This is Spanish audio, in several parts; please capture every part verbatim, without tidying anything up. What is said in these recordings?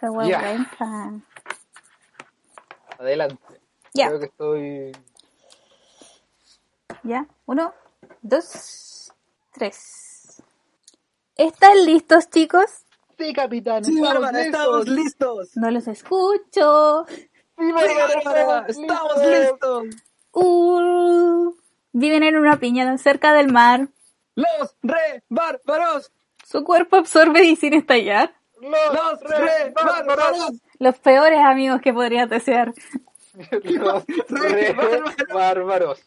Qué buen yeah. plan. Adelante. Yeah. Creo que estoy... Ya, yeah. uno... Dos, tres. ¿Están listos, chicos? Sí, capitán. Sí, Bárbara, estamos listos. No los escucho. Sí, Bárbara, estamos listos. Uh, viven en una piñada cerca del mar. Los re bárbaros. Su cuerpo absorbe y sin estallar. Los, los re bárbaros. Los peores amigos que podrías desear. Los re bárbaros.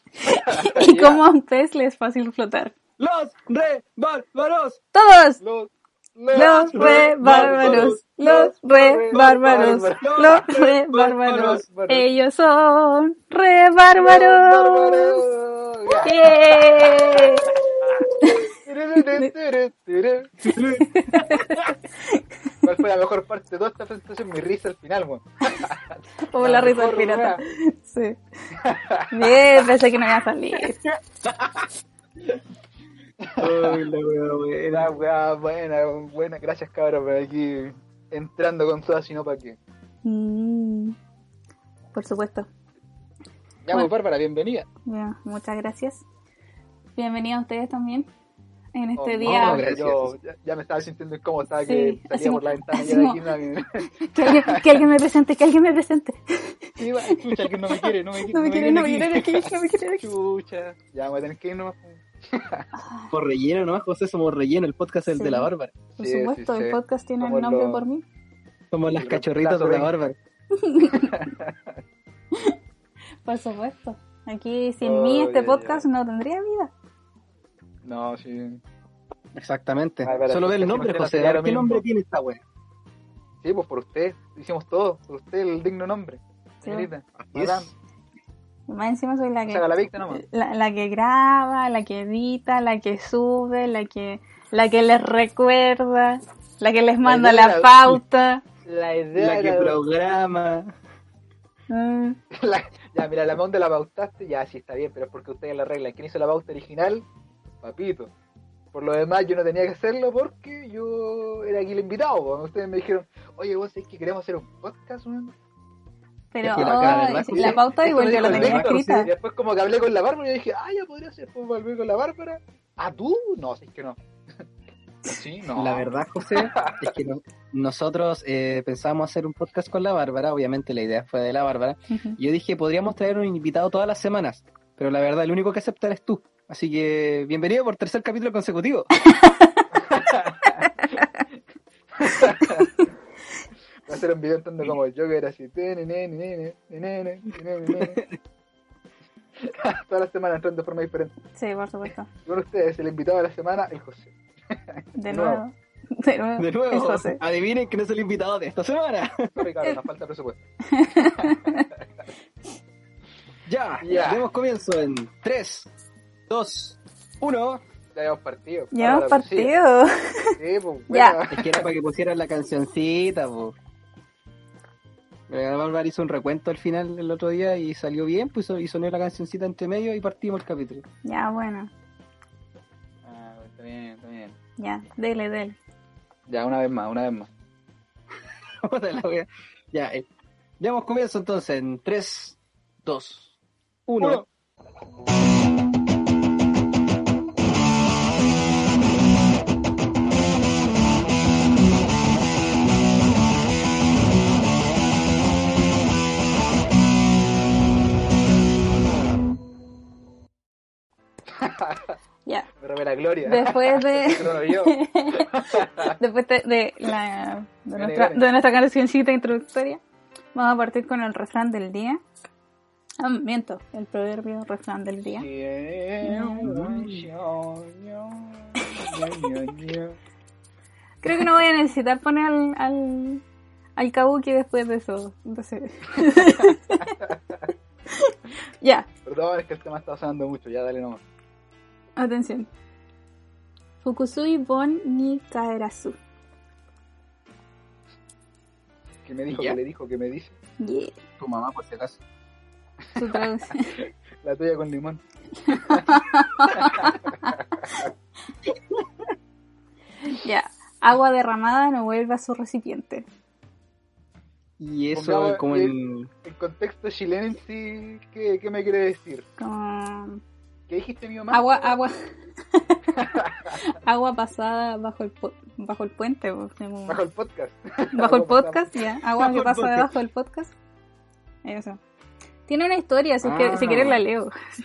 Y como a un pez le es fácil flotar. Los re bárbaros. Todos. Los, los, los re bárbaros. Los re bárbaros. Los re bárbaros. Ellos son re bárbaros. Yeah. ¿Cuál fue la mejor parte de toda esta presentación? Mi risa al final, weón. Como la, la risa al pirata. Sí. Bien, pensé que no iba a salir. Uy, la weá buena, weá buena, buena. Gracias, cabrón, por aquí entrando con todas, sino para qué. Mm, por supuesto. Ya, bueno. Bárbara, bienvenida. Bien, muchas gracias. Bienvenidos a ustedes también. En este oh, día. No, yo ya, ya me estaba sintiendo incómodo, estaba sí, que salía por la ventana y de aquí no. Que alguien, que alguien me presente, que alguien me presente. Sí, va, chucha, que no me quiere, no me quiere. No me quiere, no me quiere de aquí, no me quiere de aquí. Chucha, ya voy a tener que ir nomás. Por relleno nomás, José, somos relleno, el podcast es el sí. de la Bárbara. Por sí, supuesto, sí, sí. El podcast tiene somos el nombre lo... por mí. Somos las cachorritas de la Bárbara. Por supuesto, aquí sin oh, mí este ya, podcast ya. no tendría vida. No, sí. Exactamente. Ay, para solo ve el nombre, José. ¿Qué mismo. nombre tiene esta wea? Sí, pues por usted. Hicimos todo. Por usted el digno nombre. Sí. Señorita. Yes. Más encima soy la que... Saca la vista nomás. La, la que graba, la que edita, la que sube, la que la que les recuerda, la que les manda la, la pauta. La, idea la que la programa. Mm. La, ya, mira, la dónde la pautaste. Ya, sí, está bien, pero es porque usted la regla. ¿Quién hizo la pauta original? Papito. Por lo demás yo no tenía que hacerlo porque yo era aquí el invitado, ¿no? Ustedes me dijeron, oye, vos es que queremos hacer un podcast, ¿no? Pero oh, cara, la, la pauta igual yo la tenía escrita. Y después como que hablé con la Bárbara y dije, ah, ya podría hacer un volver con la Bárbara. ¿Ah, tú? No, si es que no. Sí, no. La verdad, José, es que no, nosotros eh, pensábamos hacer un podcast con la Bárbara, obviamente la idea fue de la Bárbara. Uh-huh. Yo dije, podríamos traer un invitado todas las semanas, pero la verdad, el único que acepta eres tú. Así que, bienvenido por tercer capítulo consecutivo. Va a ser un video tanto como el Joker, así. Todas las semanas entrando de forma diferente. Sí, por supuesto. Y con ustedes, el invitado de la semana, el José. De nuevo. De nuevo. De nuevo. José. Adivinen quién es el invitado de esta semana. Ricardo, nos falta presupuesto. Ya, ya. Demos comienzo en tres... Dos, uno. Ya habíamos partido. Ya hemos partido. Sí, pues, bueno. Es que era para que pusieran la cancioncita, pues. La Bárbara hizo un recuento al final el otro día y salió bien, pues, y sonó la cancioncita entre medio y partimos el capítulo. Ya, bueno. Ah, pues, está bien, está bien. Ya, dele, dele. Ya, una vez más, una vez más. Ya, eh. ya hemos comienzo entonces en tres, dos, uno. uno. Ya. La gloria. Después de después de, de la de nuestra, de nuestra cancioncita introductoria, vamos a partir con el refrán del día. Ah, miento, el proverbio refrán del día. Creo que no voy a necesitar poner al al, al kabuki después de eso. Entonces... Ya. Perdón, es que el tema está sonando mucho. Ya, dale nomás. Atención. Fukusui Bon ni Kaerasu. ¿Qué me dijo? ¿Ya? ¿Qué le dijo? ¿Qué me dice? Yeah. Tu mamá, por si acaso. Tu traducción. La tuya con limón. Ya. Agua derramada no vuelve a su recipiente. Y eso, pongaba como el, el contexto chileno en sí, ¿qué, qué me quiere decir? Como... ¿Qué dijiste, mi mamá? Agua, agua. Agua pasada bajo el po- bajo el puente. Como... Bajo el podcast. Bajo el podcast, ya. Agua que pasa debajo del podcast. Eso. Tiene una historia, si, ah, que, si quieres la leo. Sí,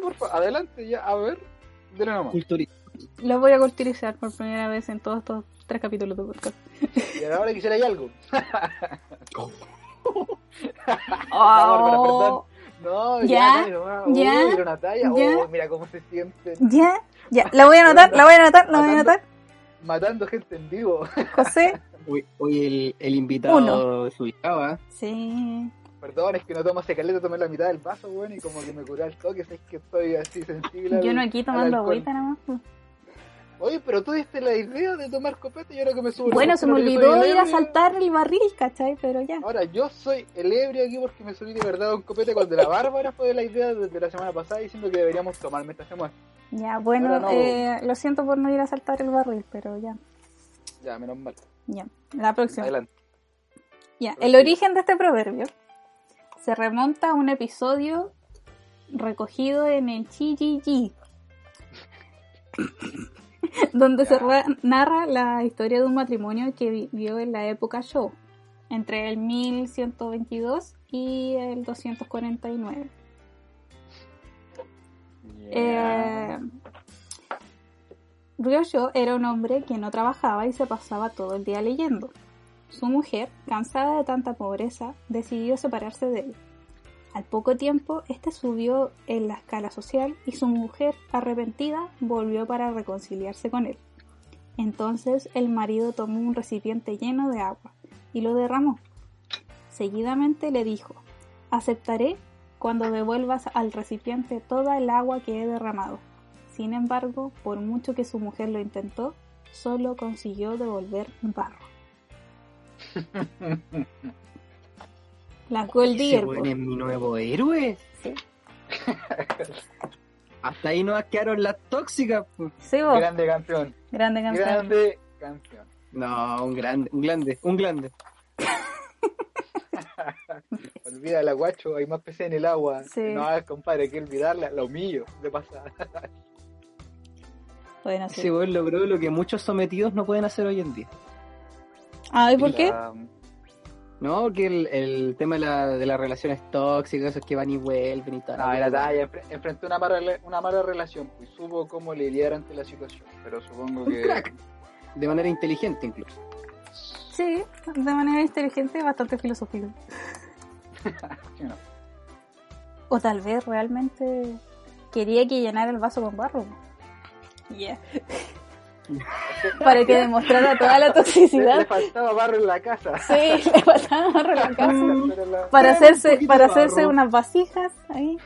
por favor, adelante, ya, a ver. Dele nomás. Culturista. Lo voy a culturizar por primera vez en todos estos tres capítulos de podcast. Y ahora quisiera hay algo. Oh, no, ya, ya, ya, uy, una talla. Ya, oh, mira cómo se siente. Ya, ya, la voy a anotar, la voy a anotar, la voy a anotar. Matando gente en vivo. José. Hoy, hoy el, el invitado subitaba. Sí. Perdón, es que no tomo ese caleta, tomé la mitad del vaso, bueno, y como que me curé el toque, es que estoy así sensible. Yo no aquí tomando agüita nada más. Oye, pero tú diste la idea de tomar copete y ahora que me subo... Bueno, se me olvidó ir a saltar el barril, ¿cachai? Pero ya. Ahora, yo soy el ebrio aquí porque me subí de verdad a un copete cuando la Bárbara fue la idea desde la semana pasada diciendo que deberíamos tomar mientras se mueve. Ya, bueno, no... eh, lo siento por no ir a saltar el barril, pero ya. Ya, menos mal. Ya, la próxima. Adelante. Ya, el origen de este proverbio se remonta a un episodio recogido en el Chi-Gi-Gi. Donde se narra la historia de un matrimonio que vivió en la época Show, entre el mil ciento veintidós y el doscientos cuarenta y nueve. Yeah. Eh, Ryosho era un hombre que no trabajaba y se pasaba todo el día leyendo. Su mujer, cansada de tanta pobreza, decidió separarse de él. Al poco tiempo, este subió en la escala social y su mujer, arrepentida, volvió para reconciliarse con él. Entonces, el marido tomó un recipiente lleno de agua y lo derramó. Seguidamente le dijo: aceptaré cuando devuelvas al recipiente toda el agua que he derramado. Sin embargo, por mucho que su mujer lo intentó, solo consiguió devolver barro. La Gold Digger. ¿Es mi nuevo héroe? Sí. Hasta ahí nos quedaron las tóxicas. Sí, vos. Grande campeón. Grande campeón. Grande campeón. No, un grande, un grande, un grande. Olvida la guacho, hay más peces en el agua. Sí. No, compadre, hay que olvidarla, la humillo de pasada. Bueno, sí. Ese vos logró lo que muchos sometidos no pueden hacer hoy en día. Ah, ¿y por qué? La... No, que el, el tema de, la, de las relaciones tóxicas, esos que van y vuelven y tal. No, era talla, enfrentó una mala, una mala relación, pues supo cómo lidiar ante la situación, pero supongo que... Crack. De manera inteligente, incluso. Sí, de manera inteligente, bastante filosófica. Sí, no. O tal vez realmente quería que llenara el vaso con barro. Yeah. Para que demostrara toda la toxicidad. Le faltaba barro en la casa. Sí, le faltaba barro en la casa. La... Para hacerse, para hacerse unas vasijas ahí.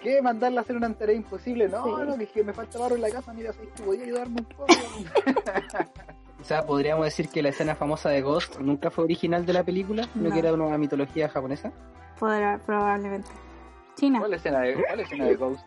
¿Qué? Mandarla a hacer una tarea imposible. No, sí. No, que, que me falta barro en la casa. Mira, ¿sabes que podía ayudarme un poco? O sea, podríamos decir que la escena famosa de Ghost nunca fue original de la película, no. Lo que era una mitología japonesa. Podrá, probablemente. China. ¿Cuál escena de, cuál escena de Ghost?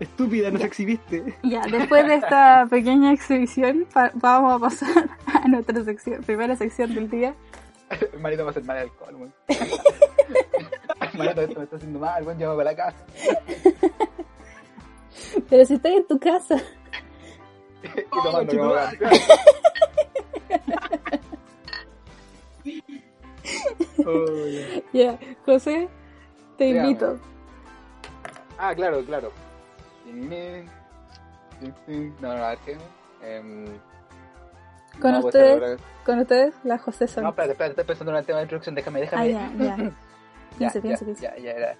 Estúpida, nos exhibiste. Ya, después de esta pequeña exhibición pa- vamos a pasar a nuestra sección, primera sección del día. El marito va a hacer mal alcohol, güey. El marito, esto me está haciendo mal, güey, llévame para la casa. Pero si estoy en tu casa. Y tomando como gato. Ya, José, Te Créame. invito. Ah, claro, claro. No, no, es que... Eh, con no, ustedes, con ustedes, la José Sol. No, espérate, espérate, estoy pensando en el tema de introducción, déjame, déjame. Ah, ya, ya. Piensa, ya, piensa, ya, piensa. Ya, ya,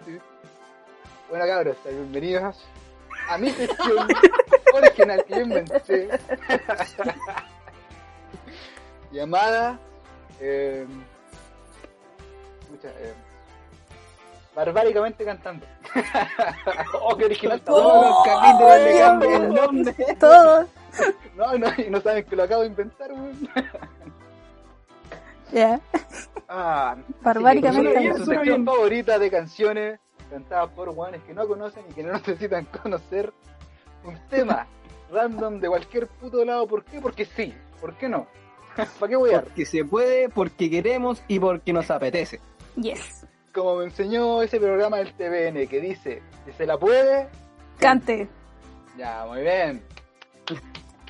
ya. Bueno, cabros, bienvenidos a mi sección original que yo inventé, llamada eh, mucha, eh, barbáricamente cantando. Oh, qué original. Todos los capítulos le cambian el nombre. Todos. No, no, y no saben que lo acabo de inventar, weón. Ya. Ah, barbáricamente. Es su sección favorita de canciones cantadas por guanes que no conocen y que no necesitan conocer un tema random de cualquier puto lado. ¿Por qué? Porque sí. ¿Por qué no? ¿Para qué voy a...? Porque se puede, porque queremos y porque nos apetece. Yes. Como me enseñó ese programa del T V N que dice, si se la puede, cante. Ya, muy bien.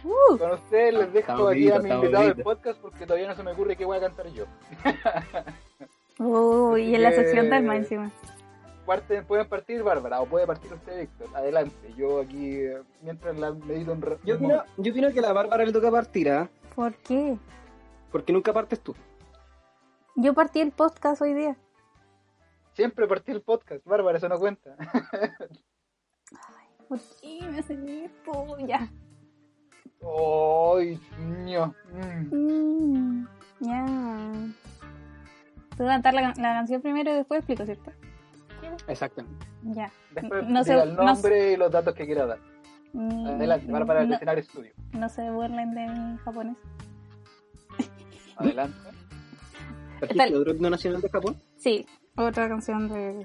Uh, Con ustedes les dejo aquí bonito, a mi invitado bonito. del podcast porque todavía no se me ocurre qué voy a cantar yo. Uh, y en la sección del más encima. Parten, pueden partir, Bárbara, o puede partir usted, Víctor. Adelante, yo aquí, mientras la medito un rato. Yo opino, yo opino que a la Bárbara le toca partir, ¿ah? ¿eh? ¿Por qué? Porque nunca partes tú. Yo partí el podcast hoy día. Siempre partí el podcast, Bárbara, eso no cuenta. Ay, ¿por qué me hace mi polla? Ay, niño. Mm. Mm, ya. Yeah. Puedo cantar la, la canción primero y después explico, ¿cierto? Exacto. Ya. Después no diga se, el nombre no y los datos que quiera dar. Mm, Adelante, Bárbara, el no, escenario estudio. No se burlen de mi japonés. Adelante. ¿Trajiste otro himno nacional de Japón? Sí. Otra canción de...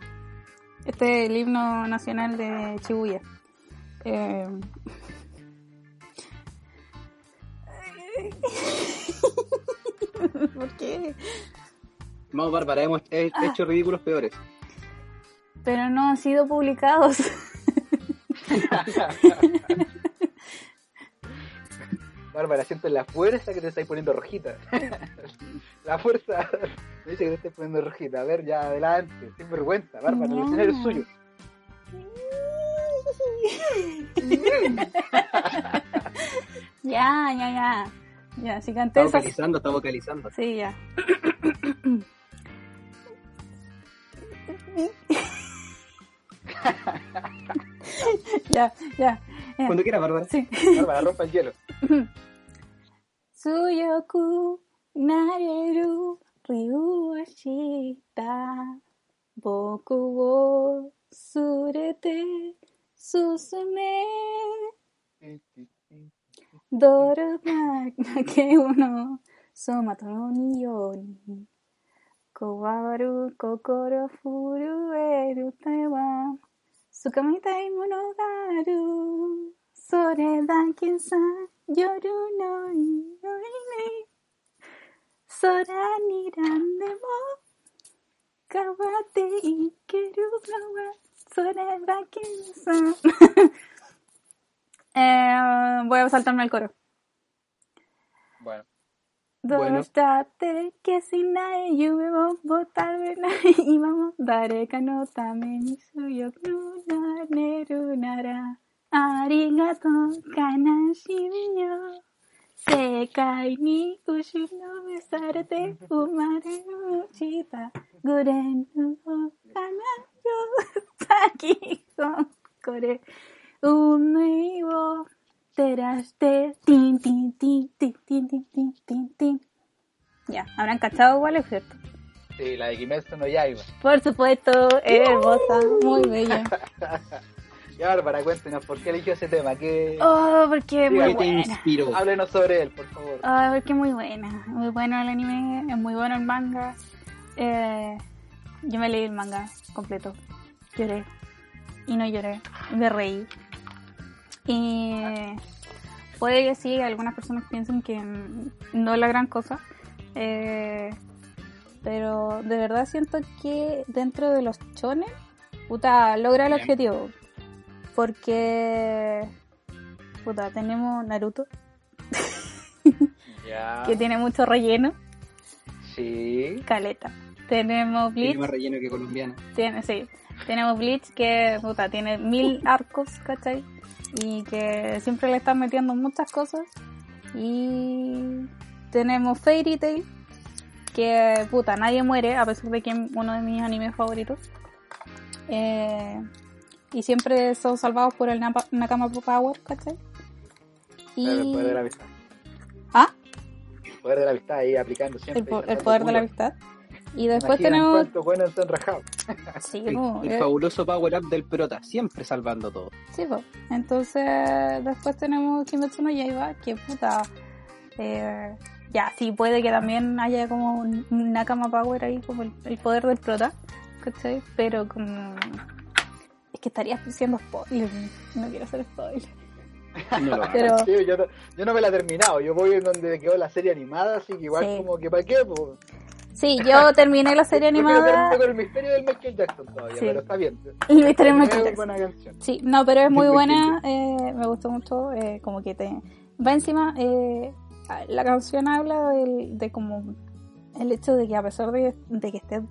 Este es el himno nacional de Shibuya. Eh... ¿Por qué? Vamos, Bárbara, hemos he- ah. hecho ridículos peores. Pero no han sido publicados. Bárbara, siento la fuerza que te estáis poniendo rojita. La fuerza me dice que te estáis poniendo rojita. A ver, ya, adelante, sin vergüenza, Bárbara, no. El escenario es suyo. Ya, ya, ya. Ya, si canté esa... Está vocalizando, está vocalizando. Sí, ya. Ya, ya. Cuando quieras, Bárbara. Sí. Bárbara, rompa el hielo. Suyoku nareru ryu wa shita boku wo surete susume doro nake uno somato no ni yoni kowaru kokoro furueru te wa tsukamitai mono garu sore danken-san yoru no ioi ni sora ni randemo kawate ikeru no wa sore danken-san. eh, Voy a saltarme el coro. Bueno. Dorostate que sin nadie yume mo botarme nai y vamos dare kano tame ni suyo no neru nara arigato kanashimi yo sekai ni kushu no besarte umareru chita guren no kanayo saki con kore umei wo terashite tin tin tin tin tin tin tin tin. Ya, habrán cachado igual, ¿es cierto? Sí, la de Kimetsu no Yaiba. Por supuesto, es hermosa, muy bella. Y Bárbara, cuéntenos, ¿por qué eligió ese tema? ¿Qué... Oh, porque es muy buena. Te inspiró. Háblenos sobre él, por favor. Oh, porque es muy buena. Muy bueno el anime, es muy bueno el manga. Eh, yo me leí el manga completo. Lloré. Y no lloré. Me reí. Y puede que sí, algunas personas piensen que no es la gran cosa. Eh, pero de verdad siento que dentro de los chones, puta, logra el objetivo. Porque puta, tenemos Naruto. Ya. Que tiene mucho relleno. Sí. Caleta. Tenemos Bleach. Tiene más relleno que colombiano. Tiene, sí. Tenemos Bleach que, puta, tiene mil arcos, ¿cachai? Y que siempre le están metiendo muchas cosas. Y tenemos Fairy Tail, que, puta, nadie muere, a pesar de que es uno de mis animes favoritos. Eh, y siempre son salvados por el Napa- Nakama Power, ¿cachai? Y... el poder de la amistad. ¿Ah? El poder de la amistad ahí aplicando siempre. El, po- el poder de la amistad. Y después Imagina tenemos... ¿Cuántos buenos son rajados? Sí, no, el, el fabuloso power up del prota, siempre salvando todo. Sí, pues. Entonces, después tenemos Kimetsu no Yaiba, que puta... Eh, ya, sí, puede que también haya como un Nakama Power ahí, como el, el poder del prota, ¿cachai? Pero como... Es que estaría haciendo spoiler, no quiero hacer spoiler. No lo Pero... sí, yo, no, yo no me la he terminado, yo voy en donde quedó la serie animada, así que igual sí. Como que para qué, pues... Sí, yo terminé la serie animada. Con el misterio del Michael Jackson todavía, sí. Pero está bien. El misterio del Michael Jackson. Sí, no, pero es muy buena, eh, me gustó mucho, eh, como que te... Va encima, eh, la canción habla de, de como el hecho de que a pesar de, de que estés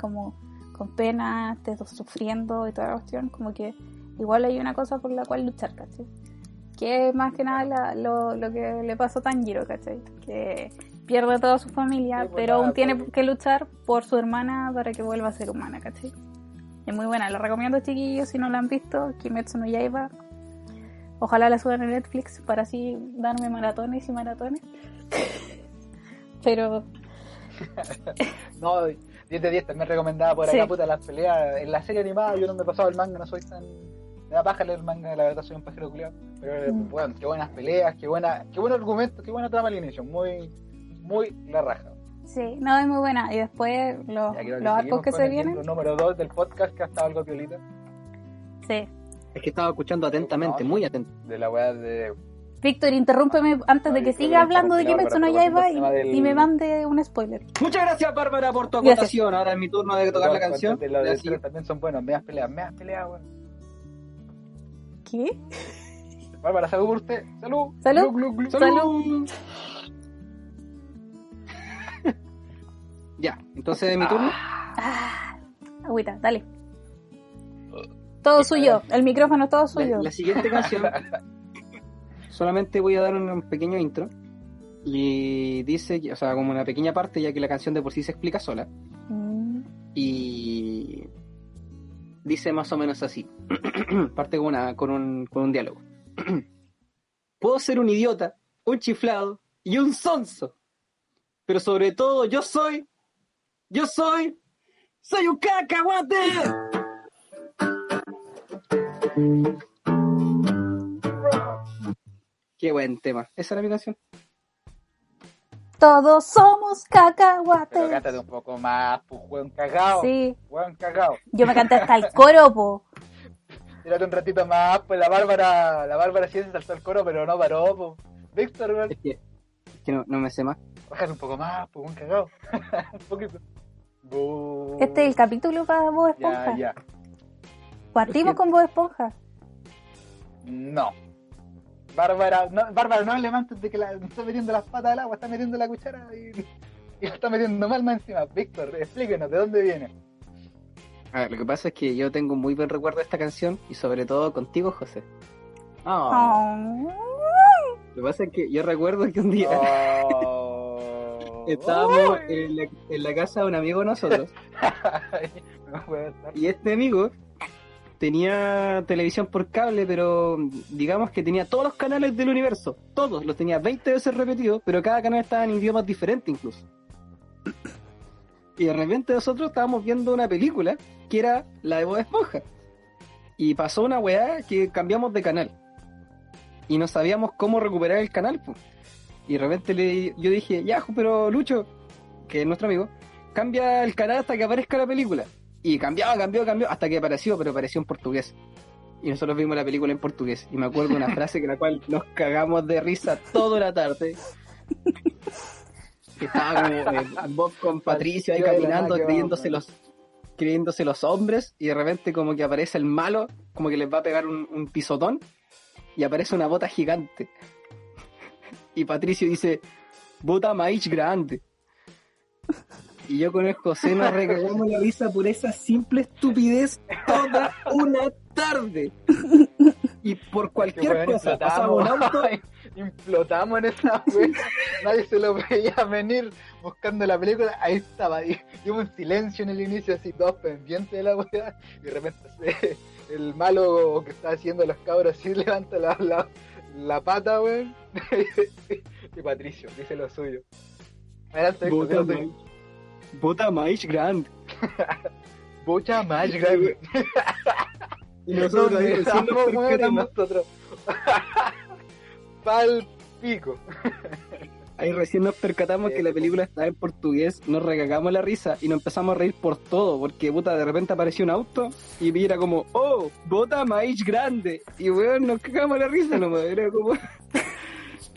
como con pena, estés sufriendo y toda la cuestión, como que igual hay una cosa por la cual luchar, ¿cachai? Que es más que nada la, lo, lo que le pasó a Tanjiro, ¿cachai? Que... pierde a toda su familia, sí, bueno, pero aún tiene que luchar por su hermana para que vuelva a ser humana, ¿cachai? Es muy buena, la recomiendo, chiquillos, si no la han visto, Kimetsu no Yaiba. Ojalá la suban en Netflix para así darme maratones y maratones. Pero... no, diez de diez también recomendada por acá, sí. Puta, las peleas. En la serie animada yo no me he pasado el manga, no soy tan... Me da paja leer manga, la verdad soy un pajero culiao. Pero mm. bueno, qué buenas peleas, qué, buena, qué buen argumento, qué buena trama al inicio, muy... muy la raja. Sí, no, es muy buena. Y después los, los arcos que se vienen. El número dos del podcast que ha estado algo piolita. Sí. Es que estaba escuchando atentamente, no, muy atentamente. De la weá de... Víctor, interrúmpeme antes no, de que Víctor, siga hablando de Kimetsu no Yaiba y, del... y me mande un spoiler. Muchas gracias, Bárbara, por tu acotación. Gracias. Ahora es mi turno de tocar no, la canción. De los de sí. También son buenos. Me das peleas, me das peleas, weón. ¿Qué? Bárbara, salud por usted. Salud. Salud. Glu, glu, glu. Salud. Salud. Ya, entonces mi turno. Ah, agüita, dale. Todo suyo, el micrófono es todo suyo. La, la siguiente canción, solamente voy a dar un, un pequeño intro. Y dice, o sea, como una pequeña parte, ya que la canción de por sí se explica sola. Mm. Y dice más o menos así. Parte con, una, con, un, con un diálogo. Puedo ser un idiota, un chiflado y un sonso. Pero sobre todo yo soy... Yo soy... ¡Soy un cacahuate! Qué buen tema. ¿Esa era mi canción? Todos somos cacahuates. Pero cántate un poco más, pues, hueón cagao. Sí. Hueón cagao. Yo me canté hasta el coro, po. Tírate un ratito más, pues, la Bárbara... La Bárbara sí se saltó el coro, pero no paró, po. Víctor, hueón. Es que, es que no, no me sé más. Bajar un poco más, pues, hueón cagao. Un poquito. Este es el capítulo para Bob Esponja. Ya, ya. ¿Partimos con Bob Esponja? No. Bárbara, no, Bárbara, no le mantes de que la, está metiendo las patas al agua, está metiendo la cuchara y, y está metiendo mal más encima. Víctor, explíquenos, ¿de dónde viene? A ver, lo que pasa es que yo tengo un muy buen recuerdo de esta canción y sobre todo contigo, José. Oh. Oh. Lo que pasa es que yo recuerdo que un día... Oh. Estábamos en la, en la casa de un amigo de nosotros. Y este amigo tenía televisión por cable, pero digamos que tenía todos los canales del universo. Todos, los tenía veinte veces repetidos, pero cada canal estaba en idiomas diferentes incluso. Y de repente nosotros estábamos viendo una película que era la de Bob Esponja. Y pasó una weá que cambiamos de canal. Y no sabíamos cómo recuperar el canal, pues. Y de repente le, yo dije, ya, pero Lucho, que es nuestro amigo, cambia el canal hasta que aparezca la película. Y cambiaba, cambió, cambió, hasta que apareció, pero apareció en portugués. Y nosotros vimos la película en portugués. Y me acuerdo una frase que la cual nos cagamos de risa toda la tarde. Estaba como Bob con Patricio ahí caminando, creyéndose los, creyéndose los hombres. Y de repente como que aparece el malo, como que les va a pegar un, un pisotón. Y aparece una bota gigante. Y Patricio dice, bota maíz grande. Y yo con el José nos recagamos la risa por esa simple estupidez toda una tarde. Y por cualquier bueno, cosa, pasamos un auto... Implotamos en esa wea. Nadie se lo veía venir buscando la película. Ahí estaba. Y hubo un silencio en el inicio, así todos pendientes de la wea. Y de repente se, el malo que estaba haciendo los cabros así levanta la, la, la pata, weón. Y Patricio dice lo suyo. Adelante, Bota maíz. Bota maíz grande. Bota maíz grande. Y nosotros ahí recién nosotros. Pal pico. Ahí recién nos percatamos que la película estaba en portugués, nos recagamos la risa y nos empezamos a reír por todo, porque puta, de repente apareció un auto y era como, oh, bota maíz grande. Y weón, nos cagamos la risa nomás, era como...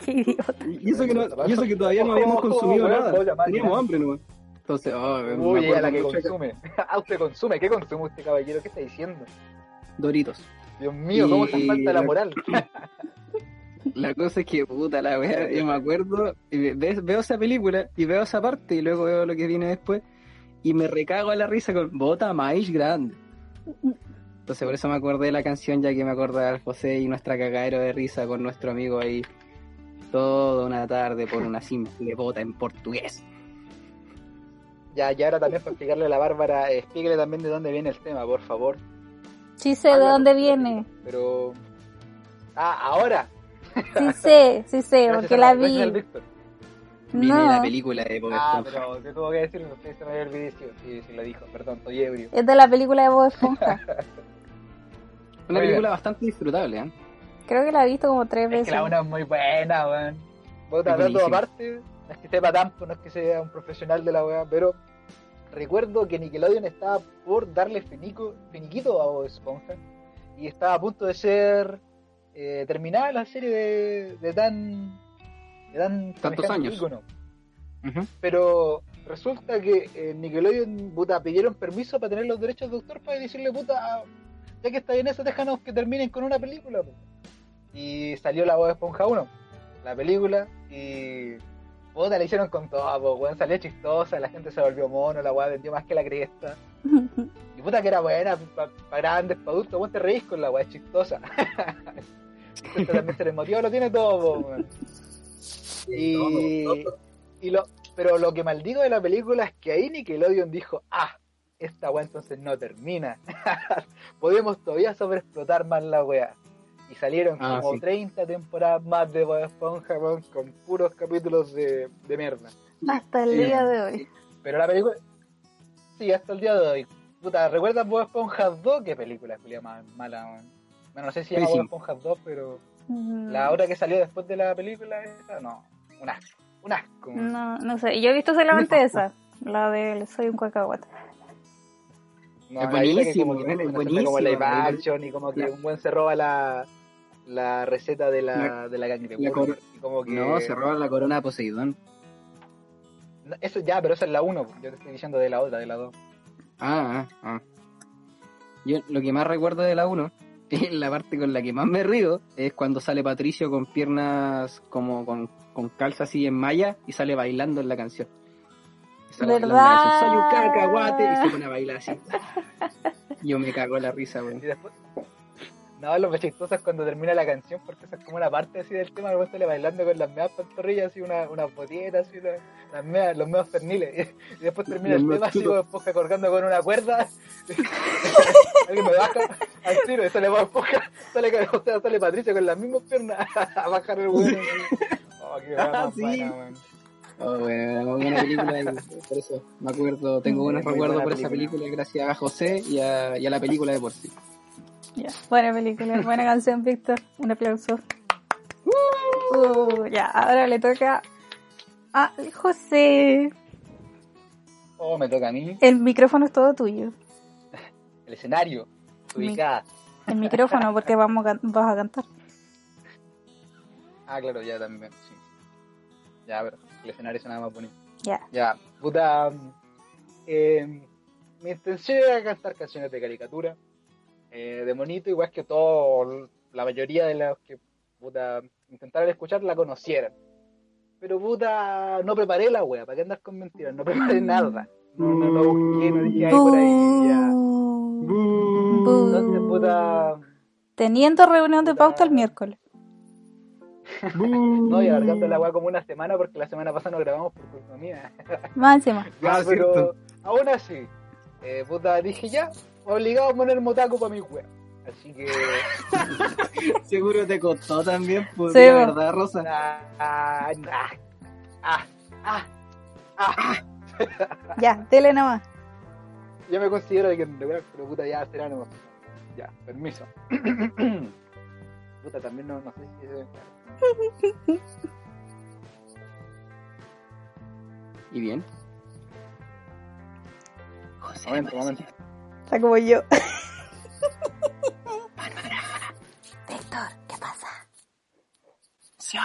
Qué idiota. Y eso que, no, y eso que todavía no habíamos consumido nada, teníamos hambre nomás. Entonces, oh, uy, ella la que consume. Ah, usted consume, ¿qué consume usted, caballero? ¿Qué está diciendo? Doritos. Dios mío, cómo se falta la moral. La cosa es que, puta la wea, yo me acuerdo, veo esa película y veo esa parte y luego veo lo que viene después y me recago a la risa con bota maíz grande. Entonces por eso me acordé de la canción, ya que me acordé de José y nuestra cagadero de risa con nuestro amigo ahí toda una tarde por una simple bota en portugués. Ya, y ahora también para explicarle a la Bárbara, explíquele también de dónde viene el tema, por favor. Sí sé Bárbara, de dónde viene. Pero... Ah, ahora... Sí sé, sí sé, gracias porque la, la vi. Viene no. La película de Bob Esponja. Ah, pero te tuvo que decirlo, usted se me había olvidado. Sí, sí, lo dijo, perdón, estoy ebrio. Es de la película de Bob Esponja. Una muy película bien. Bastante disfrutable, ¿eh? Creo que la he visto como tres es veces. Es que la una es muy buena, weón. Vos tratás todo aparte, no es que sepa tanto, no es que sea un profesional de la weá, pero recuerdo que Nickelodeon estaba por darle finico, finiquito a Bob Esponja y estaba a punto de ser... Eh, terminaba la serie de, de tan de tan tantos años ícono. Uh-huh. Pero resulta que eh, Nickelodeon puta, pidieron permiso para tener los derechos de autor para decirle puta, ya que está bien eso, déjanos que terminen con una película puta. Y salió la Bob Esponja uno, la película, y puta, la hicieron con todo, po, bueno, salió chistosa, la gente se volvió mono, la weá vendió más que la cresta. Y puta que era buena para pa grandes, para adultos, vos te reís con la weá, es chistosa. Entonces también ser emotivo lo tiene todo, po, y, y lo, pero lo que maldigo de la película es que ahí Nickelodeon dijo, ah, esta weá entonces no termina. Podemos todavía sobreexplotar más la weá. Y salieron ah, como sí. treinta temporadas más de Bob Esponja, con, con puros capítulos de, de mierda. Hasta el sí. día de hoy. Pero la película... Sí, hasta el día de hoy. Puta, ¿recuerdas Bob Esponja dos? ¿Qué película es más mala, man? Bueno, no sé si era Bob Esponja dos, pero... Mm. La hora que salió después de la película esa, no. Un asco. Un asco. Man. No, no sé. Yo he visto solamente esa. La de Soy un Cacahuate. No, es buenísimo, que como, buenísimo. Como live action y como que un buen se roba la... La receta de la, de la cangreburger cor- y como que... No, se roban la corona de Poseidón. No, eso ya, pero esa es la uno. Yo te estoy diciendo de la otra, de la dos. Ah, ah, ah. Yo lo que más recuerdo de la uno, la parte con la que más me río, es cuando sale Patricio con piernas como con, con calza así en malla y sale bailando en la canción. ¿Verdad? Soy un cacahuate y se pone a bailar así. Yo me cago en la risa, güey. Y después... No, lo más chistoso es cuando termina la canción, porque esa es como una parte así del tema, luego sale bailando con las meas pantorrillas, así unas una botietas, así una, las meas, los meos perniles. Y después termina el tema así, Bob Esponja colgando con una cuerda. Alguien me baja al tiro y sale Bob Esponja, sale, sale, sale Patricio con las mismas piernas a bajar el huevo. Oh, qué ah, sí. Buena, man. Oh, bueno, buena película, y por eso me acuerdo, tengo buenos recuerdos por película. Esa película, gracias a José y a, y a la película de por sí. Yeah. Buena película, buena canción, Víctor. Un aplauso. Uh, ya, ahora le toca a José. Oh, me toca a mí. El micrófono es todo tuyo. El escenario, ubicada. Mi- el micrófono, porque vamos a, vas a cantar. Ah, claro, ya también, sí. Ya, pero el escenario es nada más bonito. Ya. Yeah. Ya, puta. Eh, mi intención era cantar canciones de caricatura. Eh, de monito, igual que todo, la mayoría de los que puta, intentaron escuchar la conocieran. Pero puta, no preparé la wea, ¿para qué andar con mentiras? No preparé nada. No, no, no busqué, no dije ahí por ahí, ya. Entonces, puta... Teniendo reunión de pauta el miércoles. No, y alargando la wea como una semana, porque la semana pasada no grabamos por culpa mía. Más encima. Ya, pero aún así, eh, puta, dije ya, obligado a poner motaco para mi wea. Así que... Seguro te costó también, pues, sí, la verdad, Rosa. Ah, ah, ah, ah, ah. Ya, tele nomás. Yo me considero de que pero puta, ya será nomás. Ya, permiso. Puta, también no, no sé si es... ¿Y bien? José, momento, momento. Está como yo. Héctor, ¿qué pasa? ¡Sion!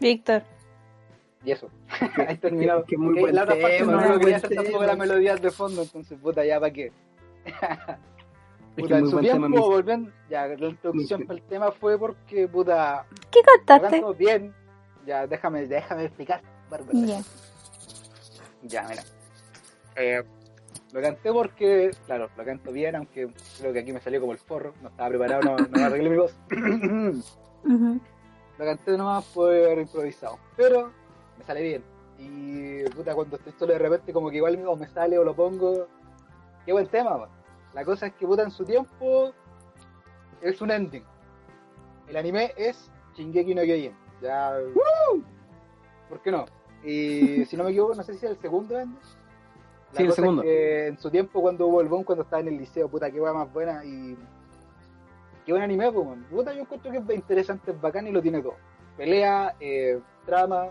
Víctor. Y eso. Ahí terminado. Que muy buen la otra parte no lo quería hacer tampoco las melodías de fondo, entonces puta, ya para qué. Puta, en su tiempo, tema, volviendo, ya, la introducción para el tema fue porque, puta... ¿Qué cantaste? Bien, ya, déjame, déjame explicar. Yeah. Ya, mira. Eh, lo canté porque, claro, lo canto bien, aunque creo que aquí me salió como el forro, no estaba preparado, no, no me arreglé mi voz. Uh-huh. Lo canté nomás por improvisado, pero me sale bien. Y, puta, cuando estoy solo de repente, como que igual o me sale o lo pongo. Qué buen tema, man. La cosa es que puta en su tiempo es un ending. El anime es Shingeki no Kyojin. Ya. ¡Woo! ¿Por qué no? Y si no me equivoco, no sé si es el segundo ending. La sí, el segundo. Es que en su tiempo cuando hubo el boom, cuando estaba en el liceo, puta, qué hueá más buena y qué buen anime, pues, man. Puta, yo encuentro que es interesante, es bacán y lo tiene todo. Pelea, eh, trama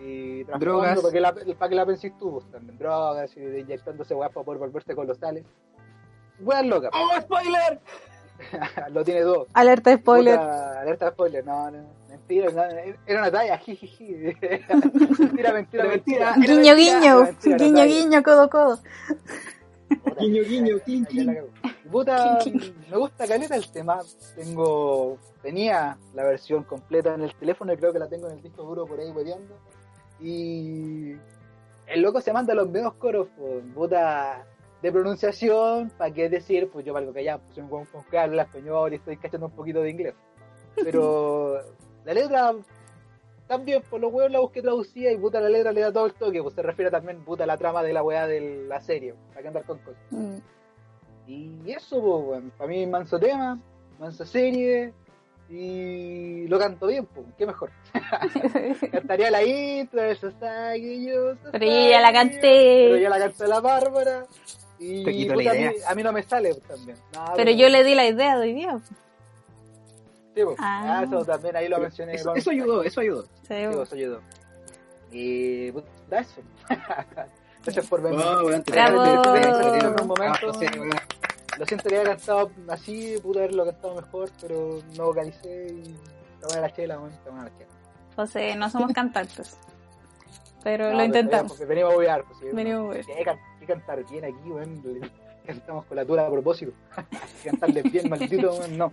y drogas. Para que la, pa la penséis tú, pues, también. Drogas, y inyectándose hueá para poder volverse colosales. Weas locas. ¡Oh, spoiler! Lo tiene todo. Alerta de spoiler. Puta, alerta de spoiler. No, no, mentira. No, era una talla. Jijiji. mentira, mentira, mentira, mentira. Guiño, mentira, guiño. Mentira, guiño, guiño, codo, codo. Puta, guiño, guiño, tin, tin. Puta, me gusta caleta el tema. Tengo, tenía la versión completa en el teléfono y creo que la tengo en el disco duro por ahí hueveando. Y el loco se manda los medios coros, puta... de pronunciación, ¿para qué decir? Pues yo valgo callado, pues soy un buen hablo español y estoy cachando un poquito de inglés. Pero la letra, también por los huevos la busqué traducida y puta la letra le da todo el toque, pues se refiere también puta a la trama de la weá de la serie, para que andar con cosas. Mm. Y eso, pues, bueno, para mí manso tema, manso serie, y lo canto bien, pues, qué mejor. Cantaría la intro, eso está, y yo, eso pero yo ya la canté. Pero yo la canté a la Bárbara. Y te quito puta, la idea. A mí, a mí no me sale también. No, pero no. Yo le di la idea de hoy día. Sí, pues. Ah. Ah, eso también ahí lo mencioné. Eso, eso ayudó, eso ayudó. Sí, sí, eso ayudó. Y puta, eso. Gracias por venir. Oh, bueno, bravo. Te, te, te, te, te, te, en un momento. Ah, sí, bueno. Lo siento que había cantado así, pude haberlo cantado mejor, pero no vocalicé y estaba en la chela, bueno, estaba en la chela. José, no somos cantantes. Pero no, lo intentamos. Pero, venimos a bobear, pues, ¿sí? Venimos a bobear. Hay que cantar bien aquí, weón. Cantamos con la tura a propósito. Cantarles bien, maldito, weón. No.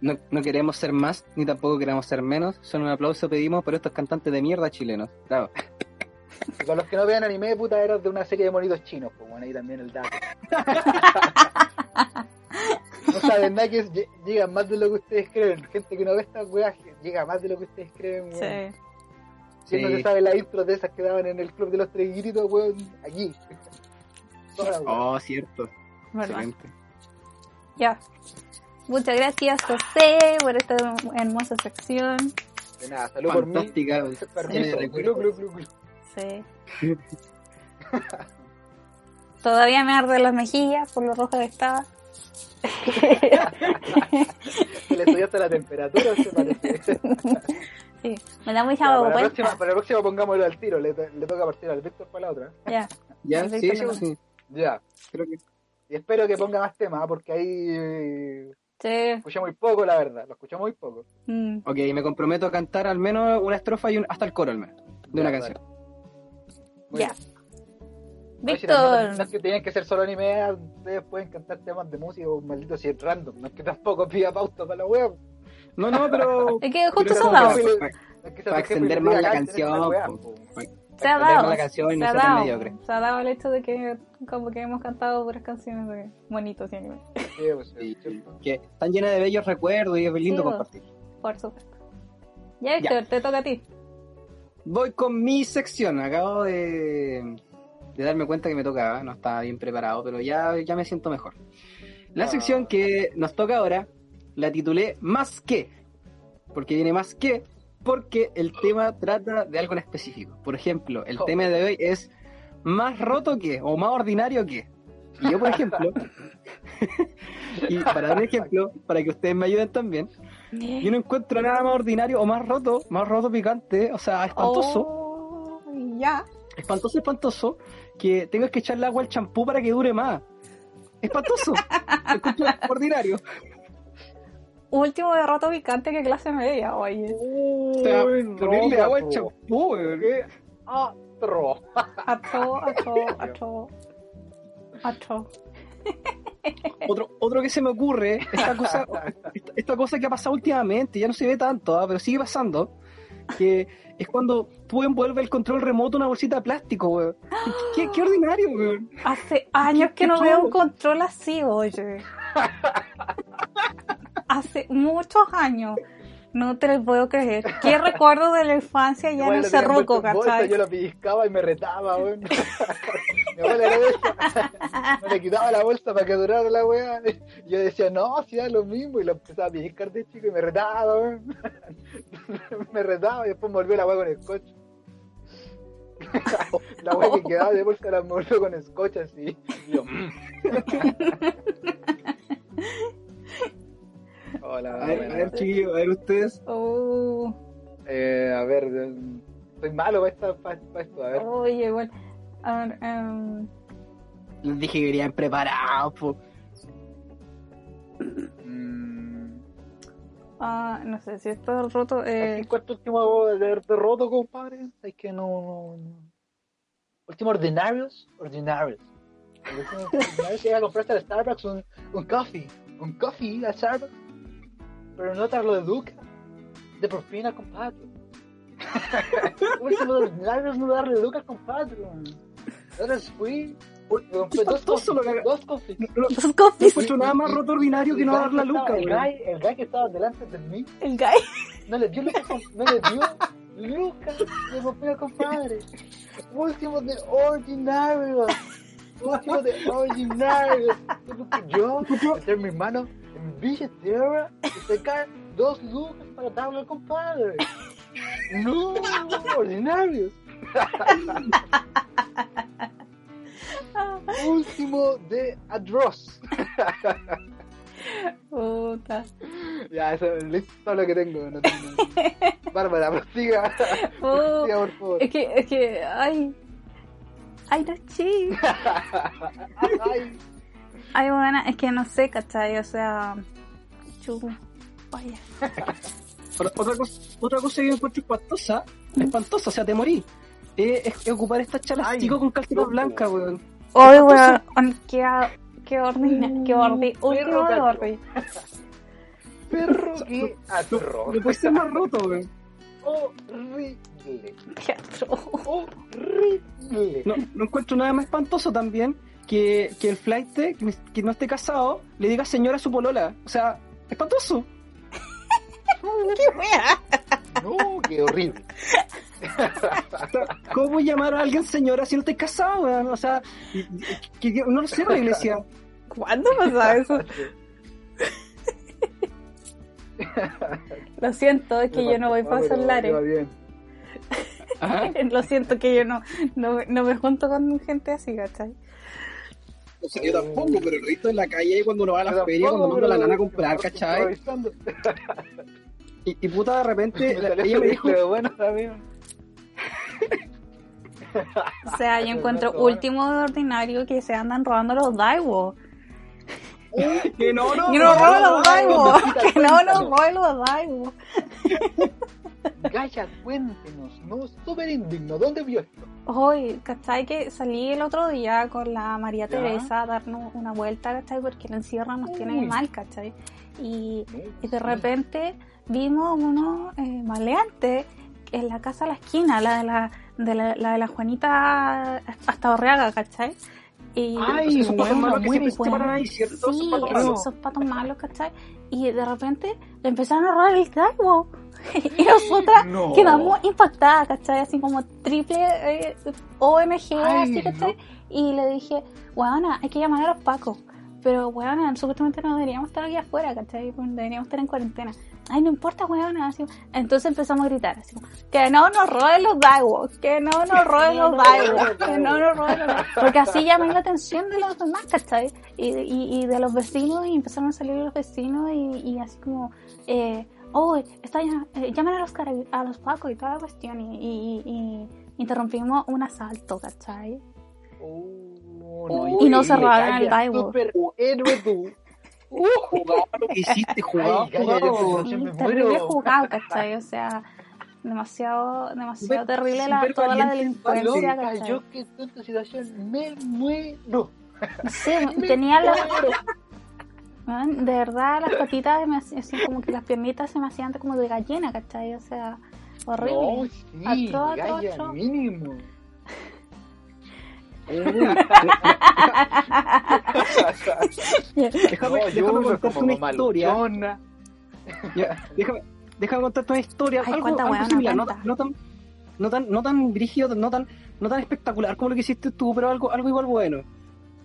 no. No queremos ser más, ni tampoco queremos ser menos. Solo un aplauso pedimos por estos cantantes de mierda chilenos. Bravo. Y para los que no vean anime, puta, eras de una serie de monitos chinos, pues bueno, ahí también el dato. No saben nada que llega más de lo que ustedes creen. Gente que no ve estas weas llega más de lo que ustedes creen, weón. Si sí. no se sabe la intro de esas que daban en el Club de los Tres Gritos, weón, aquí. Toda, weón. Oh, cierto. Bueno. Excelente. Ya. Muchas gracias, José, por esta hermosa sección. De nada, salud por mí. Fantástica. Sí. Sí. Todavía me arden las mejillas por lo roja que estaba. Le estudiaste la temperatura, se parece. Sí, me da muy chavo. Para, para, para la próxima pongámoslo al tiro, le, le toca partir al Víctor para la otra. Ya. Ya, sí, sí, sí. Ya. Creo que... Y espero que ponga más temas, porque ahí... Sí. Escuché muy poco, la verdad. Lo escuché muy poco. Mm. Ok, me comprometo a cantar al menos una estrofa y un, hasta el coro al menos, de ya, una vale. canción. Muy ya. Bien. Víctor. No es que tienen que ser solo anime, ustedes pueden cantar temas de música o maldito si es random. No es que tampoco pida pauta para la web. No, no, pero... Es que justo son dados. Para extender más la canción. Se ha dado. Se ha dado. Se ha dado el hecho de que como que hemos cantado puras canciones de bonitos y anime. Sí, pues, sí, sí. Que están llenas de bellos recuerdos y es muy lindo sí, compartir. Por supuesto. Ya, Víctor, te toca a ti. Voy con mi sección. Acabo de... de darme cuenta que me tocaba, no estaba bien preparado, pero ya, ya me siento mejor. La no. sección que nos toca ahora la titulé Más Que, porque viene más que, porque el tema trata de algo en específico. Por ejemplo, el oh. tema de hoy es más roto que, o más ordinario que. Y yo, por ejemplo, y para dar un ejemplo, para que ustedes me ayuden también, yo no encuentro nada más ordinario o más roto, más roto picante, o sea, espantoso. Oh, ya. Yeah. Espantoso, espantoso, que tengas que echarle agua al champú para que dure más. Espantoso. Ordinario. Último de roto picante que clase media, oye. Uy, o sea, no, ponerle no, agua al champú, ¿qué? Atro. Atro, atro, atro. Atro. Otro, otro que se me ocurre, esta cosa, esta, esta cosa que ha pasado últimamente, ya no se ve tanto, ¿eh? Pero sigue pasando. Que es cuando tú envuelves el control remoto en una bolsita de plástico, weón. ¿Qué, qué ordinario, weón? Hace años que no veo un control así, oye. Hace muchos años. No te lo puedo creer. ¿Qué recuerdo de la infancia ya en el cerroco, cachai? Yo lo pellizcaba y me retaba, weón. Mi abuela era esa. Me quitaba la bolsa para que durara la weá. Yo decía, no, si era lo mismo. Y lo empezaba a pellizcar de chico y me retaba, weón. Me retaba y después me volvió la weá con el coche. La weá que quedaba de bolsa la volvió con el coche así. Y yo, mmm. Hola, a ver, a ver chiquillos, a ver ustedes. Oh. Eh, a ver, estoy malo para, esta, para, para esto, a ver. Oye, oh, bueno, a ver, um... les dije que irían preparados, po. Mm. Ah, no sé, si esto es roto... Eh... ¿Cuánto último de roto, compadre? Es que no... no... Último ordinarios, ordinarios. Ordinarios llega a comprarse al Starbucks un, un coffee, un coffee al Starbucks. Pero no te lo educa. De propina, compadre. Los labios no darle educa, compadre. Entonces fui. Fue dos cofres. Dos cofres. Dos cofres. No fue nada más roto ordinario que no dar la luca, güey. El guy que estaba delante de mí. El guy. No le dio luca. No le dio luca. De propina, compadre. Último de ordinario. Último de ordinario. Yo, meter mi mano. Billetera y te caen dos lucas para darle al compadre. No, ordinarios. Último de Dross. Puta. Ya, eso es todo lo que tengo. No tengo. Bárbara, prosiga. Oh, prosiga, por favor. Es que, es que, ay. Ay, no chis. Ay. Ay, bueno, es que no sé, ¿cachai? O sea... Chupo, vaya. Otra cosa, otra cosa que me encuentro espantosa, espantosa, o sea, te morí. Eh, es, es ocupar estas chalas chicos con calcetas blancas, weón. Oye, weón, qué, qué ordinario, qué ordinario. Último de ordinario. Perro que atroz. Me puede ser más roto, weón. horrible. Horrible. No, no encuentro nada más espantoso también que, que el flight, que, que no esté casado, le diga señora a su polola. O sea, espantoso. ¡Qué wea! No, qué horrible. ¿Cómo llamar a alguien señora si no te has casado, weón? O sea, que, que, no lo sé, la iglesia. ¿Cuándo pasa eso? Lo siento, es que yo no voy para esos lares. Lo siento, que yo no, no, no me junto con gente así, ¿cachai? O sea, yo tampoco, pero el resto en la calle, cuando uno va a la feria, cuando manda la lana a comprar, ¿cachai? Y, y puta, de repente la, ella me dijo, pero bueno, también. O sea, yo encuentro último de ordinario que se andan robando los daibos. Que no nos roben los daibos. Que no nos roben los daibos. Gaya, cuéntenos, ¿no? Súper indigno. ¿Dónde vio esto? Hoy, ¿cachai? Que salí el otro día con la María ¿Ya? Teresa a darnos una vuelta, ¿cachai? Porque el encierro nos Uy. tiene mal, ¿cachai? Y, y de repente vimos unos eh, maleantes en la casa a la esquina, la de la, de la, la, de la Juanita hasta Orreaga, ¿cachai? Y Ay, esos patos malos que siempre se paran ahí, ¿cierto? Sí, esos patos malos, esos patos malos, ¿cachai? Y de repente le empezaron a robar el dragón. Y nosotras no. quedamos impactadas, ¿cachai? Así como triple eh, O M G, Ay, así, ¿cachai? No. Y le dije, weona, hay que llamar a los pacos. Pero, weona, supuestamente no deberíamos estar aquí afuera, ¿cachai? Deberíamos estar en cuarentena. Ay, no importa, weona. Así. Entonces empezamos a gritar, así, que no nos roben los daibos, que no nos roben los daibos, que no nos roben los daibos. Porque así llaman la atención de los demás, ¿cachai? Y, y, y de los vecinos, y empezaron a salir los vecinos, y, y así como, eh, oh, está, eh, llaman a los, carab- a los pacos y toda la cuestión, y, y, y, y interrumpimos un asalto, ¿cachai? Oh. No, y no cerraron el Daibo. Super héroe tú. Uh, jugaba lo que hiciste, jugaba. Terrible jugado, ¿cachai? O sea, demasiado, demasiado terrible la, toda la delincuencia, ¿cachai? Yo que estoy en tu situación me muero. Sí, tenía la... De verdad, las patitas, me hacían, así como que las piernitas se me hacían como de gallina, ¿cachai? O sea, horrible. No, sí, atro, atro, galla, atro. Mínimo. déjame, no, déjame contarte una historia. Déjame, déjame contarte una historia. Ay, algo, cuenta, algo similar, no, no tan, no tan, no tan brígido, no tan, no tan espectacular como lo que hiciste tú, pero algo, algo igual bueno.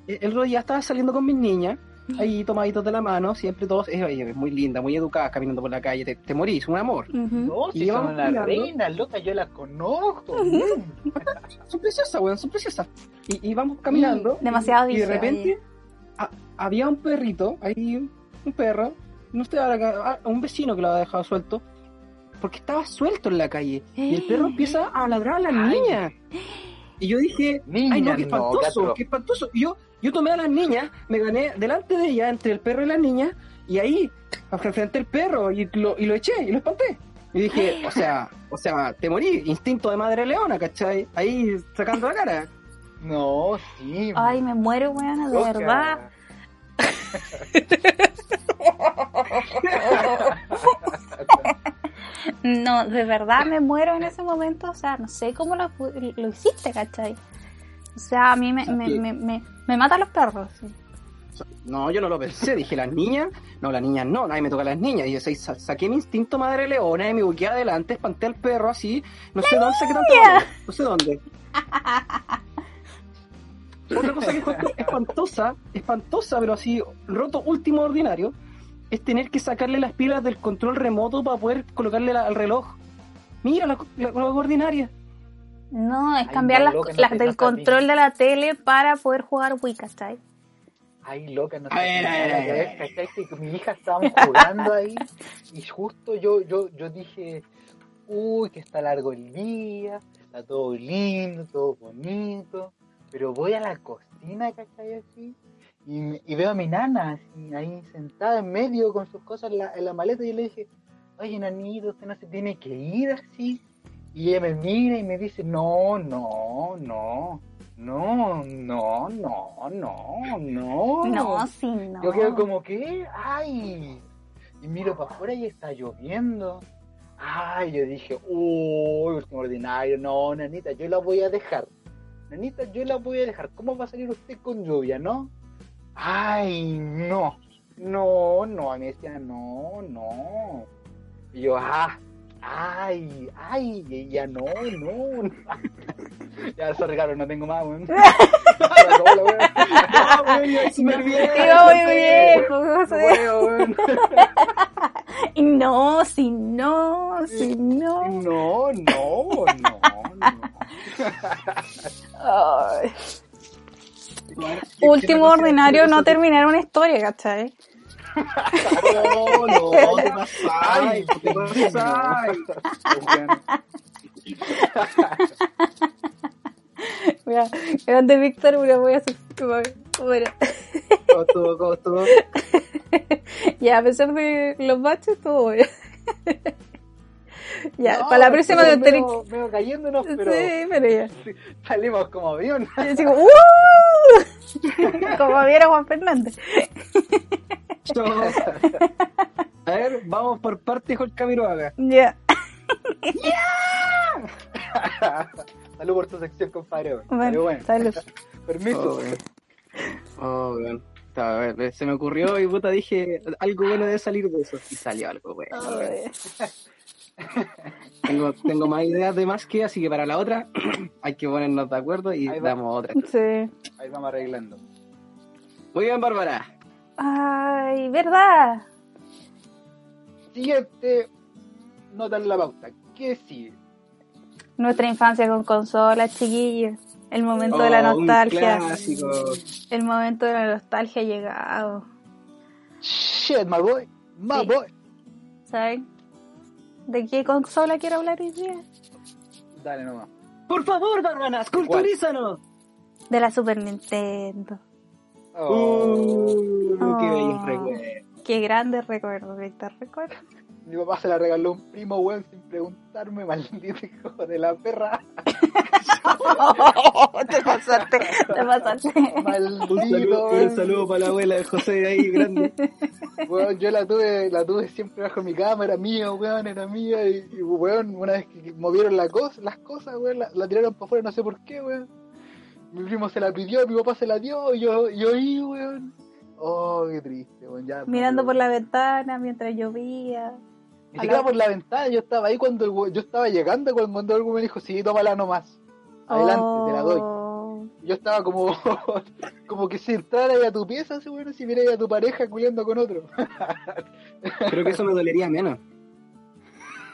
El, el otro día estaba saliendo con mis niñas, ahí tomaditos de la mano, siempre todos, es, es muy linda, muy educada, caminando por la calle, te, te morís, un amor. Uh-huh. No, si son las reinas, loca, yo las conozco. Uh-huh. Son preciosas, weón, son preciosas. Y, y vamos caminando. Y, demasiado difícil. Y de repente a, había un perrito, ahí, un perro, no sé, a, a un vecino que lo había dejado suelto, porque estaba suelto en la calle. Eh. Y el perro empieza a ladrar a las niñas. Y yo dije, niña, ay no, qué espantoso, no, qué espantoso. Y yo, yo tomé a las niñas, me gané delante de ellas, entre el perro y las niñas, y ahí, frente al perro, y lo, y lo eché, y lo espanté. Y dije, o sea, o sea, te morí, instinto de madre leona, ¿cachai? Ahí, sacando la cara. No, sí. Ay, me muero, weona, de verdad. No, de verdad me muero en ese momento. O sea, no sé cómo lo, lo hiciste, ¿cachai? O sea, a mí me, me, me, me, me matan los perros, ¿sí? No, yo no lo pensé. Dije, las niñas, no, las niñas no, nadie me toca a las niñas. Y yo sa- saqué mi instinto madre leona y me buqueé adelante, espanté al perro así. No sé dónde saqué tanto valor, no sé dónde. Otra cosa que fue espantosa, espantosa, pero así, roto último ordinario, es tener que sacarle las pilas del control remoto para poder colocarle la, al reloj. Mira, la cosa ordinaria. No, es cambiar las, loca, no las del control de la tele para poder jugar Wii, ¿cachai? Ay, loca, no sé. ¿Cachai? Que mi hija estábamos jugando ahí y justo yo, yo, yo dije, uy, que está largo el día, está todo lindo, todo bonito, pero voy a la cocina, ¿cachai? Así. Y, y veo a mi nana así, ahí sentada en medio con sus cosas en la, en la maleta, y yo le dije, oye, nanito, usted no se tiene que ir así. Y ella me mira y me dice, no, no, no, no, no, no, no, no. No, sí, no. Yo quedo como, ¿qué? ¡Ay! Y miro para afuera y está lloviendo. Ay, yo dije, uy, último ordinario, no, nanita, yo la voy a dejar. Nanita, yo la voy a dejar. ¿Cómo va a salir usted con lluvia, no? Ay, no, no, no, a mí decía, no, no. Y yo, ah, ay, ay, y ella, no, no, no. Ya, sorry, Carlos, no tengo más, weón. Ah, weón, súper bien. Y no, si no, si no. No, no, no, no. Último ordinario, no terminar una historia, ¿cachai? No, no, te pasáis, te pasáis. Mira, grande Víctor, una voy a hacer. Bueno. ¿Cómo estuvo? ¿Cómo estuvo? Ya, a pesar de los baches, todo bien. Ya, no, para la próxima de Terry. Veo cayéndonos, pero. Sí, pero ya. Salimos como avión. Yo digo, ¡uh! Como viera Juan Fernández. A ver, vamos por parte, hijo el Camiroaga. Ya. ¡Ya! Salud por tu sección, compadre. Bueno, pero bueno. Salud. Permiso. Oh, bueno. A ver, se me ocurrió y puta dije algo bueno debe salir de eso y salió algo bueno. tengo, tengo más ideas de más que, así que para la otra hay que ponernos de acuerdo y damos otra. Sí. Ahí vamos arreglando. Muy bien, Bárbara. Ay, verdad. Siguiente nota en la pauta. ¿Qué sigue? Nuestra infancia con consolas, chiquillos. El momento oh, de la nostalgia. El momento de la nostalgia ha llegado. Shit, my boy. My sí. boy. ¿Saben de qué consola quiero hablar hoy día? Dale nomás. Por favor, Barbanas, culturízanos. De la Super Nintendo. Oh, oh, qué bellos recuerdos. Qué grandes recuerdos, Víctor. ¿Recuerdas? Mi papá se la regaló un primo, weón, sin preguntarme, maldito hijo de la perra. Oh, te pasaste, te pasaste. Maldito. Un saludo, un saludo para la abuela de José de ahí, grande. Weón, yo la tuve, la tuve siempre bajo mi cama, era mía, weón, era mía. Y, y weón, una vez que movieron la cosa, las cosas, weón, la, la tiraron para afuera, no sé por qué, weón. Mi primo se la pidió, mi papá se la dio, y yo, yo oí, weón. Oh, qué triste, weón. Ya, mirando weón. Por la ventana mientras llovía. Ni siquiera por la ventana, yo estaba ahí cuando el, yo estaba llegando cuando alguien me dijo, sí, tómala nomás. Adelante, oh. Te la doy. Yo estaba como como que si entrara ahí a tu pieza, así, bueno, si viera a tu pareja culiando con otro. Creo que eso me dolería menos.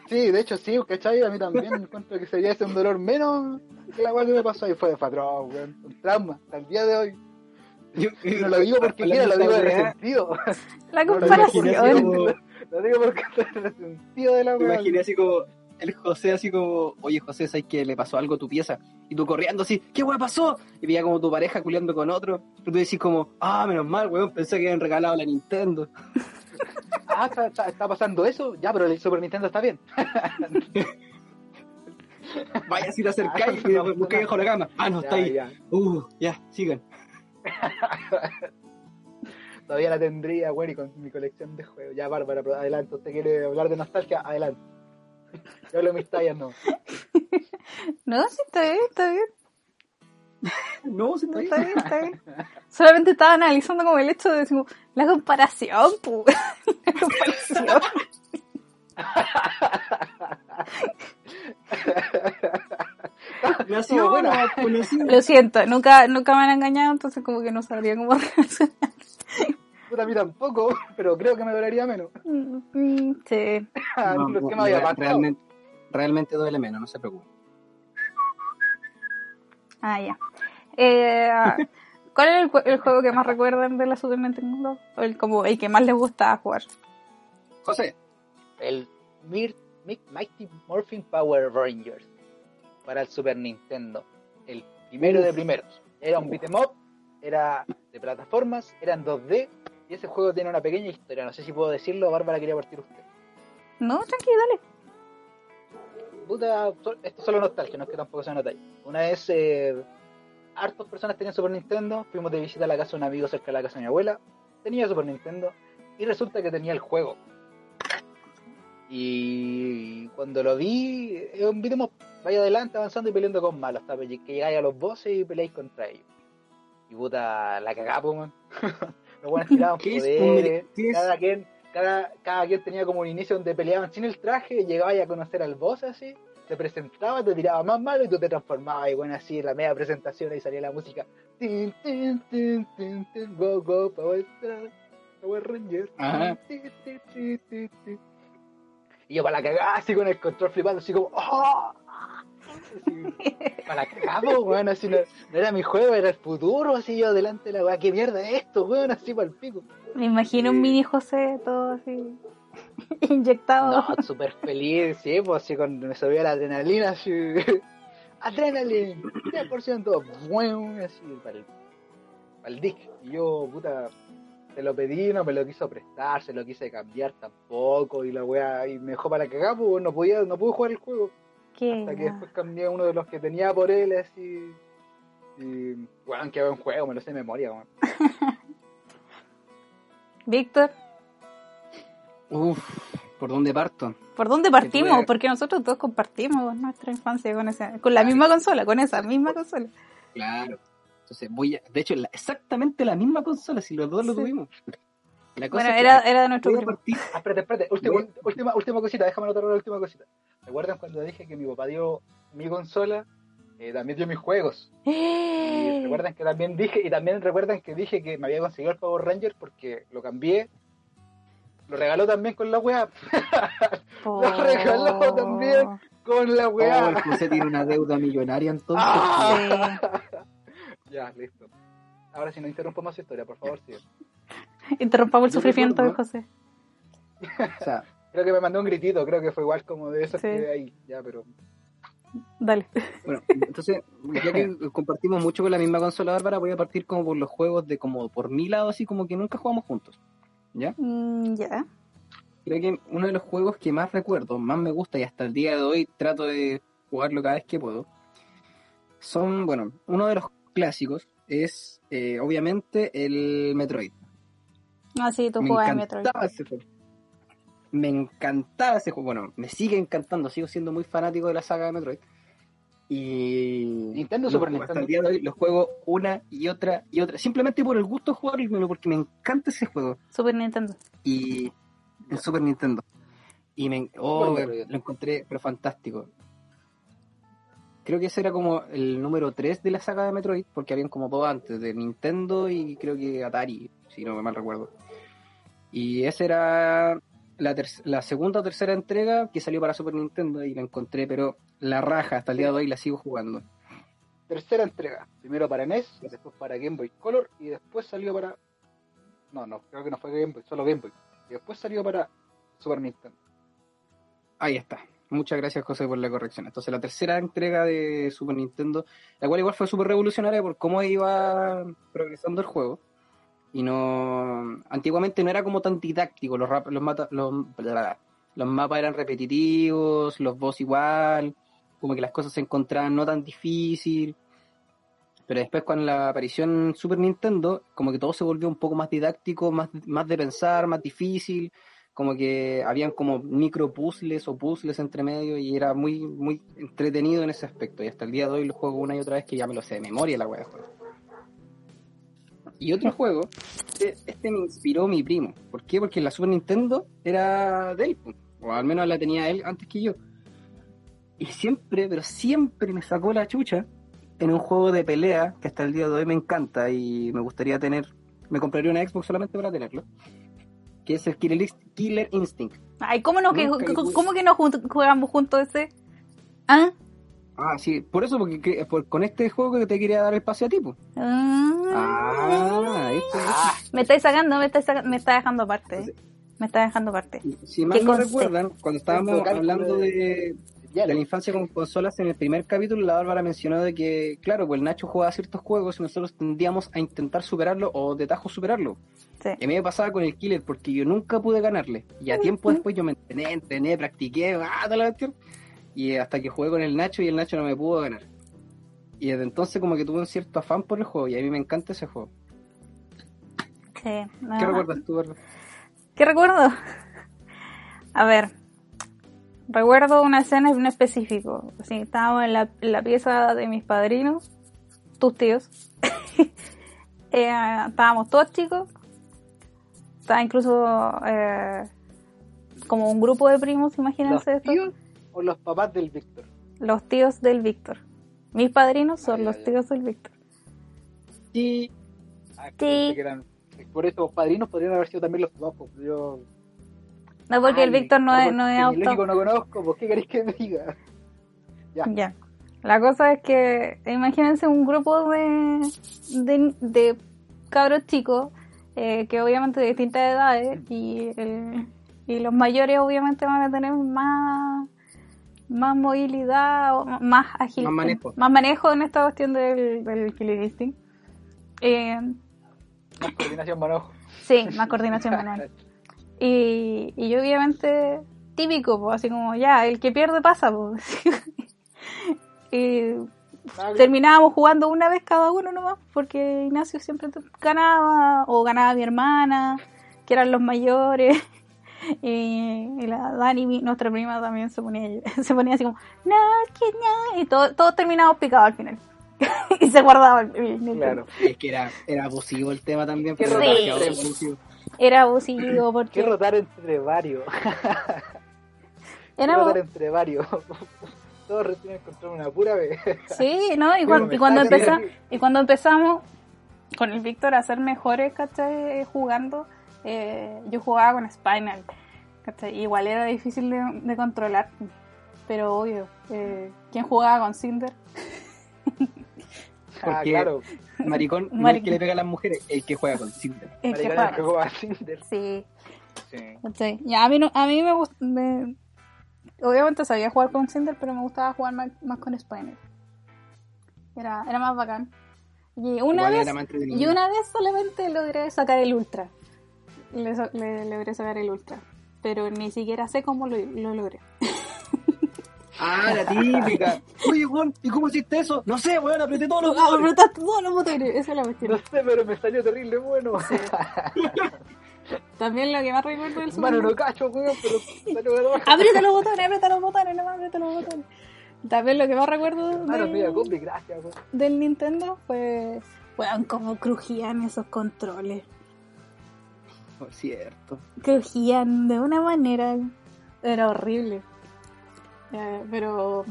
Sí, de hecho sí, ¿cachai? A mí también encuentro que sería ese un dolor menos que la cual me pasó ahí. Fue de patrón, weón. Un trauma, hasta el día de hoy. Yo, yo no lo digo porque quiera, lo digo de resentido. La comparación. No, lo digo porque estoy resentido de la weá. Me imaginé así como el José, así como, oye José, ¿sabes que le pasó algo a tu pieza? Y tú corriendo así, ¿qué weá pasó? Y veía como tu pareja culiando con otro. Y tú decís como, ah, menos mal, weón, pensé que habían regalado la Nintendo. Ah, está, está, está pasando eso. Ya, pero el Super Nintendo está bien. Vaya, si te acercáis, y lo busqué bajo la cama. Ah, no, ya, está ahí. Ya. Uh, ya, sigan. Todavía la tendría, güey, con mi colección de juegos. Ya, Bárbara, pero adelante. ¿Usted quiere hablar de nostalgia? Adelante. Yo hablo de mis tallas, no. No, sí, está bien, está bien. No, sí, está, no, está bien. bien. Está bien, solamente estaba analizando como el hecho de decir, la comparación, pu. La comparación. Nació, bueno, lo siento, nunca, nunca me han engañado, entonces como que no sabría cómo reaccionar. A mí tampoco, pero creo que me dolería menos. Sí. No, no, que me había realmente, realmente duele menos, no se preocupe. Ah, ya. Eh, ¿Cuál es el, el juego que más recuerdan de la Super Nintendo? ¿O el, como, el que más les gusta jugar? José. El Mir- Mighty Morphin Power Rangers. Para el Super Nintendo, el primero Uf. de primeros, era un beat'em up, era de plataformas, era en dos D y ese juego tiene una pequeña historia, no sé si puedo decirlo. Bárbara, quería partir usted. No, tranquilo, dale. Puta, esto es solo nostalgia, no es que tampoco sea nota. Una vez, eh, hartas personas tenían Super Nintendo, fuimos de visita a la casa de un amigo cerca de la casa de mi abuela, tenía Super Nintendo y resulta que tenía el juego. Y cuando lo vi, es un beat'em up, vais adelante avanzando y peleando con malos, hasta que llegáis a los bosses y peleáis contra ellos. Y puta, la cagapo, man. Los buenos tiraban poderes, cada quien, cada, cada quien tenía como un inicio donde peleaban sin el traje, llegabais a conocer al boss así, te presentaba, te tiraba más malo y tú te transformabas, y bueno, así en la media presentación ahí salía la música. Tin, tin, tin, tin, tin, go, go, Power Ranger. Y yo para la cagada, así con el control flipado, así como, ¡oh! Así, para la cagada, weón, así no, no era mi juego, era el futuro, así yo adelante la weá, ¿qué mierda es esto, weón? Así para el pico. Me imagino sí. Un mini José, todo así. Inyectado. No, súper feliz, sí, pues así cuando me subía la adrenalina, así. Adrenalina, tres por ciento, bueno, así, para el, para el D I C. Y yo, puta, se lo pedí, no me lo quiso prestar, se lo quise cambiar tampoco, y la wea, y me dejó para cagar, pues no podía, no pude jugar el juego. ¿Qué? Hasta que después cambié uno de los que tenía por él, así. Y, bueno, que buen juego, me lo sé de memoria, weón. Víctor. Uff, ¿por dónde parto? ¿Por dónde partimos? Tuve... Porque nosotros todos compartimos nuestra infancia con esa, con la claro. misma consola, con esa misma consola. Claro. Entonces voy a, de hecho, la, exactamente la misma consola, si los dos sí. lo tuvimos. La cosa bueno, era, era de nuestro grupo. Ah, espérate, espérate, última, ¿Sí? última, última cosita, déjame anotar la última cosita. ¿Recuerdan cuando dije que mi papá dio mi consola? Eh, también dio mis juegos. ¡Eh! Y recuerdan que también dije, y también recuerdan que dije que me había conseguido el Power Ranger porque lo cambié. Lo regaló también con la weá. Oh. Lo regaló también con la weá. Oh, el José tiene una deuda millonaria entonces. Ah. Ya, listo. Ahora si no interrumpamos su historia, por favor, sí. Interrumpamos el sufrimiento de José. O sea, creo que me mandó un gritito, creo que fue igual como de esos sí. que ahí, ya, pero... Dale. Bueno, entonces, ya que compartimos mucho con la misma consola, Bárbara, voy a partir como por los juegos de como por mi lado, así como que nunca jugamos juntos. ¿Ya? Mm, ya. Yeah. Creo que uno de los juegos que más recuerdo, más me gusta y hasta el día de hoy trato de jugarlo cada vez que puedo, son, bueno, uno de los clásicos es, eh, obviamente, el Metroid. Ah, sí, tú jugabas Metroid. Ese juego. Me encantaba ese juego. Bueno, me sigue encantando, sigo siendo muy fanático de la saga de Metroid. Y Nintendo Super juego, Nintendo. Hasta el día de hoy lo juego una y otra y otra. Simplemente por el gusto de jugarlo, porque me encanta ese juego. Super Nintendo. Y el Super Nintendo. Y me oh, lo encontré, pero fantástico. Creo que ese era como el número tres de la saga de Metroid, porque habían como dos antes, de Nintendo y creo que Atari, si no me mal recuerdo. Y esa era la, ter- la segunda o tercera entrega que salió para Super Nintendo y la encontré, pero... La raja, hasta el día de hoy la sigo jugando. Tercera entrega. Primero para N E S, después para Game Boy Color y después salió para... No, no, creo que no fue Game Boy, solo Game Boy. Y después salió para Super Nintendo. Ahí está. Muchas gracias, José, por la corrección. Entonces, la tercera entrega de Super Nintendo, la cual igual fue súper revolucionaria por cómo iba progresando el juego. Y no... Antiguamente no era como tan didáctico. Los, rap... los, mata... los... los mapas eran repetitivos, los boss igual... como que las cosas se encontraban no tan difícil, pero después con la aparición Super Nintendo, como que todo se volvió un poco más didáctico, más, más de pensar, más difícil, como que habían como micro puzzles o puzzles entre medio, y era muy muy entretenido en ese aspecto, y hasta el día de hoy lo juego una y otra vez que ya me lo sé de memoria la wea de juego. Y otro juego, este, este me inspiró mi primo, ¿por qué? Porque la Super Nintendo era de él, o al menos la tenía él antes que yo. Y siempre, pero siempre me sacó la chucha en un juego de pelea que hasta el día de hoy me encanta y me gustaría tener, me compraría una Xbox solamente para tenerlo, que es el Killer Instinct. Ay, ¿cómo, no que, ¿cómo que no jugamos juntos ese? ¿Ah? Ah, sí, por eso, porque por, con este juego que te quería dar espacio a ti, pues. Ah, ah, este, ah, me estáis sacando, me estáis sacando, me está dejando aparte. Entonces, me está dejando aparte. Si más no recuerdan, cuando estábamos hablando de... Ya, la infancia con consolas, en el primer capítulo la Bárbara mencionó de que, claro, pues el Nacho jugaba ciertos juegos y nosotros tendíamos a intentar superarlo o de tajo superarlo. Sí. Y a mí me pasaba con el Killer porque yo nunca pude ganarle. Y a tiempo después yo me entrené, entrené, practiqué, ¡ah, toda la cuestión! Y hasta que jugué con el Nacho y el Nacho no me pudo ganar. Y desde entonces como que tuve un cierto afán por el juego y a mí me encanta ese juego. Sí. No, ¿Qué no, recuerdas no. tú, Bárbara? ¿Qué recuerdo? A ver... Recuerdo una escena en específico. Así, estábamos en la, en la pieza de mis padrinos, tus tíos. eh, estábamos todos chicos. Estaba incluso eh, como un grupo de primos, imagínense esto. ¿Los tíos o los papás del Víctor? Los tíos del Víctor. Mis padrinos son ay, los ay, tíos ay. del Víctor. Sí. Ah, sí. Eran, por eso, los padrinos podrían haber sido también los papás. Yo... No, porque ay, el Víctor no es, no es auto. Lógico, no conozco, ¿por qué queréis que me diga? Ya. ya. La cosa es que, imagínense un grupo de, de, de cabros chicos, eh, que obviamente de distintas edades, y, el, y los mayores obviamente van a tener más... más movilidad, más agilidad, más manejo. más manejo en esta cuestión del, del Killer Instinct. Eh, más coordinación manual. Sí, más coordinación manual. Y, y obviamente típico, pues, así como ya, el que pierde pasa. Pues. Y vale. Terminábamos jugando una vez cada uno nomás, porque Ignacio siempre ganaba, o ganaba mi hermana, que eran los mayores. Y, y la Dani, nuestra prima, también se ponía se ponía así como no, que no, y todo, todos terminamos picados al final. Y se guardaba el, el, el claro, es que era, era abusivo el tema también, pero sí. era abusivo era abusivo porque que rotar entre varios era rotar entre varios todos recién encontraron una pura vez. Sí, no, y, cuan, y cuando empezamos y cuando empezamos con el Víctor a ser mejores, ¿cachai? Jugando. Eh, yo jugaba con Spinal, ¿cachai? Igual era difícil de, de controlar, pero obvio. Eh, ¿Quién jugaba con Cinder? Porque, claro, maricón, maricón no es que le pega a las mujeres, el que juega con Cinder. El que juega, el que juega con Cinder. Sí. sí. Y a mí, no, a mí me gustaba. Obviamente sabía jugar con Cinder, pero me gustaba jugar más, más con Spinal. Era, era más bacán. Y una, vez, y una vez solamente logré sacar el Ultra. Le, le, le logré sacar el Ultra, pero ni siquiera sé cómo lo, lo logré. Ah, la típica. Oye, Juan, ¿y cómo hiciste eso? No sé, weón, apreté todos los botones. Apretaste todos los botones, esa es la cuestión. No sé, pero me salió terrible, bueno. Sí. También lo que más recuerdo del Super Mario. Bueno, no cacho, weón, pero aprieta los botones, aprieta los botones, no más aprieta los botones. También lo que más recuerdo del, claro, mira, cumple, gracias, del Nintendo fue, weón, cómo crujían esos controles. Por cierto. Crujían de una manera. Era horrible. Eh, pero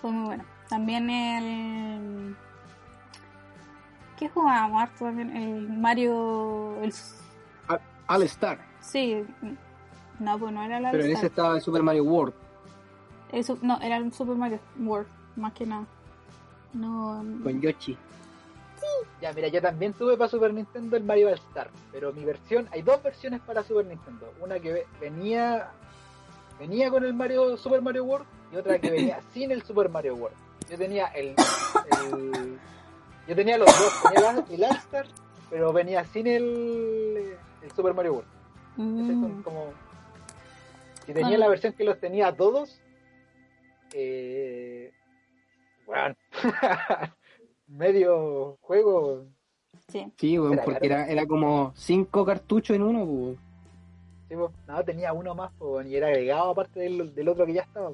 fue muy bueno. También el... ¿Qué jugábamos harto también? El Mario... El... All Star. Sí. No, pues no era el All Star. Pero en ese estaba el Super Mario World. Eso, no, era el Super Mario World. Más que nada. No... Con Yoshi. Sí. Ya, mira, yo también tuve para Super Nintendo el Mario All Star, pero mi versión, hay dos versiones para Super Nintendo, una que venía venía con el Mario Super Mario World y otra que venía sin el Super Mario World. Yo tenía el, el yo tenía los dos, tenía el All Star, pero venía sin el, el Super Mario World. Mm. Como, y tenía ah. la versión que los tenía todos. Eh, bueno. Medio juego. Sí, sí, bueno, porque era, era como cinco cartuchos en uno, pues. Sí, pues, no, tenía uno más, pues, y era agregado aparte del, del otro que ya estaba.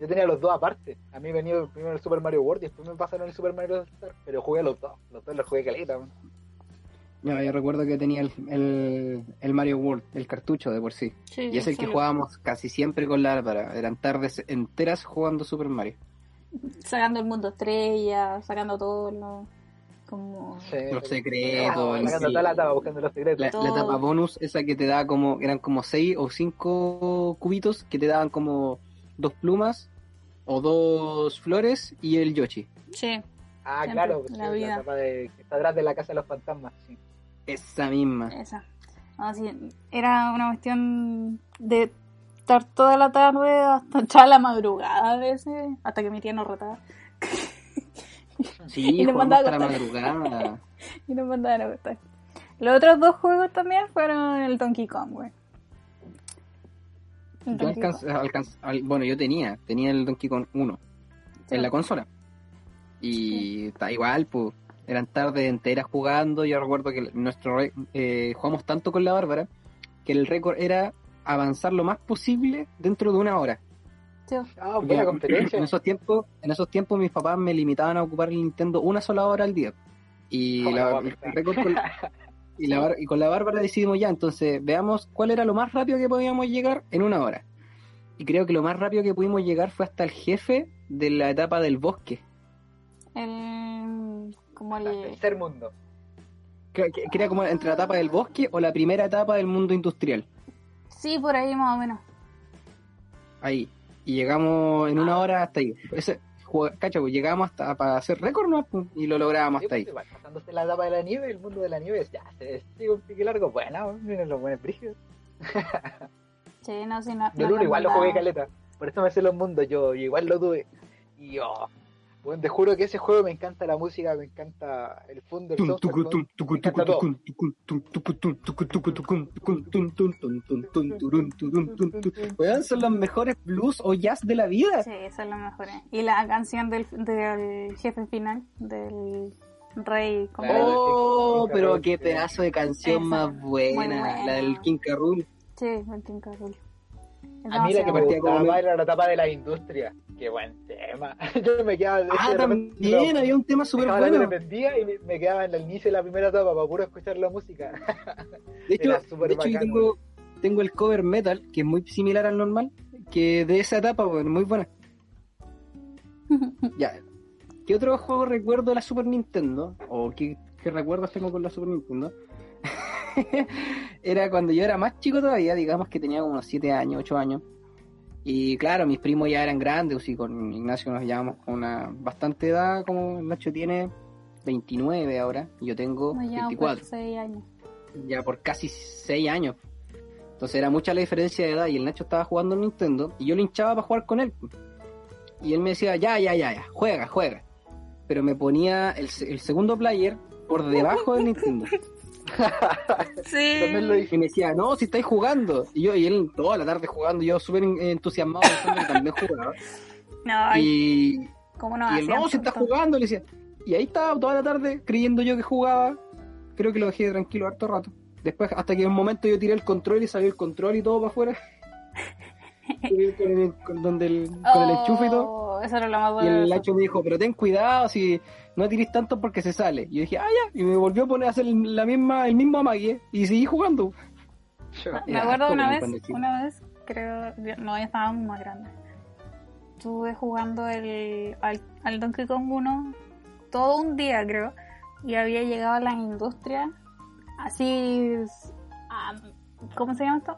Yo tenía los dos aparte. A mí venía primero el Super Mario World y después me pasaron el Super Mario All Star, pero jugué los dos. Los dos los jugué caleta, pues. No, yo recuerdo que tenía el, el, el Mario World, el cartucho de por sí. sí y es el que jugábamos casi siempre con la Álvara. Eran tardes enteras jugando Super Mario. Sacando el mundo estrella, sacando todo lo, como... sí, los secretos, sí. Sacando toda la etapa, buscando los secretos. La, la etapa bonus, esa que te daba como, eran como seis o cinco cubitos que te daban como dos plumas o dos flores y el Yoshi. Sí. Ah, siempre, claro, pues, la, sí, vida. La etapa de, que está atrás de la casa de los fantasmas. Sí. Esa misma. Esa. No, sí, era una cuestión de... estar toda la tarde hasta la madrugada a veces, hasta que mi tía nos retaba. Sí, y nos mandaba hasta la madrugada. Y nos mandaban a acostar. Los otros dos juegos también fueron el Donkey Kong, güey. Yo alcanz, alcanz, al, bueno, yo tenía, tenía el Donkey Kong uno, sí, en la consola. Y está, sí, igual, pues, eran tardes enteras jugando. Yo recuerdo que nuestro eh, jugamos tanto con la Bárbara que el récord era avanzar lo más posible dentro de una hora. Sí. Ah, buena competencia. En esos tiempos, en esos tiempos mis papás me limitaban a ocupar el Nintendo una sola hora al día. Y, oh, la, con, y, la, y con la Bárbara decidimos ya, entonces veamos cuál era lo más rápido que podíamos llegar en una hora. Y creo que lo más rápido que pudimos llegar fue hasta el jefe de la etapa del bosque. El... como el... el tercer mundo. Que, que, que era como entre la etapa del bosque o la primera etapa del mundo industrial. Sí, por ahí más o menos. Ahí. Y llegamos en una hora hasta ahí. Ese, cacha, pues llegamos hasta para hacer récord, ¿no? Y lo logramos hasta ahí. Pasándose la etapa de la nieve, el mundo de la nieve, ya, se sigue un pique largo. Bueno, miren los buenos brígidos. Sí, no, si no. Yo no, igual lo jugué caleta. Por eso me sé los mundos, yo igual lo tuve. Y yo... Oh, bueno, te juro que ese juego me encanta la música, me encanta el fondo, el software, me encanta todo. Bueno, son los mejores blues o jazz de la vida. Sí, son los mejores. Y la canción del, del jefe final, del rey. Como oh, el, el, el, el, el, el, el, pero qué pedazo de canción esa, más buena, buena, la del King K. Rool. Sí, el King K. Rool. A mí la que partía como era la etapa de la industria. Qué buen tema. Yo me quedaba... Ah, de también, repente, había un tema súper bueno. Me arrepentía y me, me quedaba en el inicio de la primera etapa para puro escuchar la música. De hecho, de hecho yo tengo, tengo el cover metal, que es muy similar al normal, que de esa etapa, bueno, muy buena. Ya. ¿Qué otro juego recuerdo de la Super Nintendo? ¿O qué, qué recuerdos tengo con la Super Nintendo? Era cuando yo era más chico todavía, digamos que tenía como unos siete años, ocho años. Y claro, mis primos ya eran grandes, y con Ignacio nos llevamos con una bastante edad, como Nacho tiene veintinueve ahora, y yo tengo veinticuatro. seis años. Ya por casi seis años. Entonces era mucha la diferencia de edad, y el Nacho estaba jugando en Nintendo, y yo le hinchaba para jugar con él. Y él me decía, ya, ya, ya, ya, juega, juega. Pero me ponía el, el segundo player por debajo del Nintendo. Sí. Lo dije. Y me decía, no, si estáis jugando. Y yo, y él toda la tarde jugando, yo súper entusiasmado, también jugaba. No, y, ¿cómo no? Y él, no, si estás jugando, le decía. Y ahí estaba toda la tarde creyendo yo que jugaba. Creo que lo dejé tranquilo harto rato. Después, hasta que en un momento yo tiré el control y salió el control y todo para afuera. Con el, con, donde el, oh, con el enchufe y todo. Eso era lo más bueno. Y el Nacho me dijo, pero ten cuidado, si no tirís tanto porque se sale. Y yo dije, ah, ya. Y me volvió a poner a hacer la misma, el mismo amague y seguí jugando. Sure. Me acuerdo una vez, una vez, creo, no, ya estábamos más grandes. Estuve jugando el, al, al Donkey Kong uno todo un día, creo. Y había llegado a las industrias, así, um, ¿cómo se llama esto?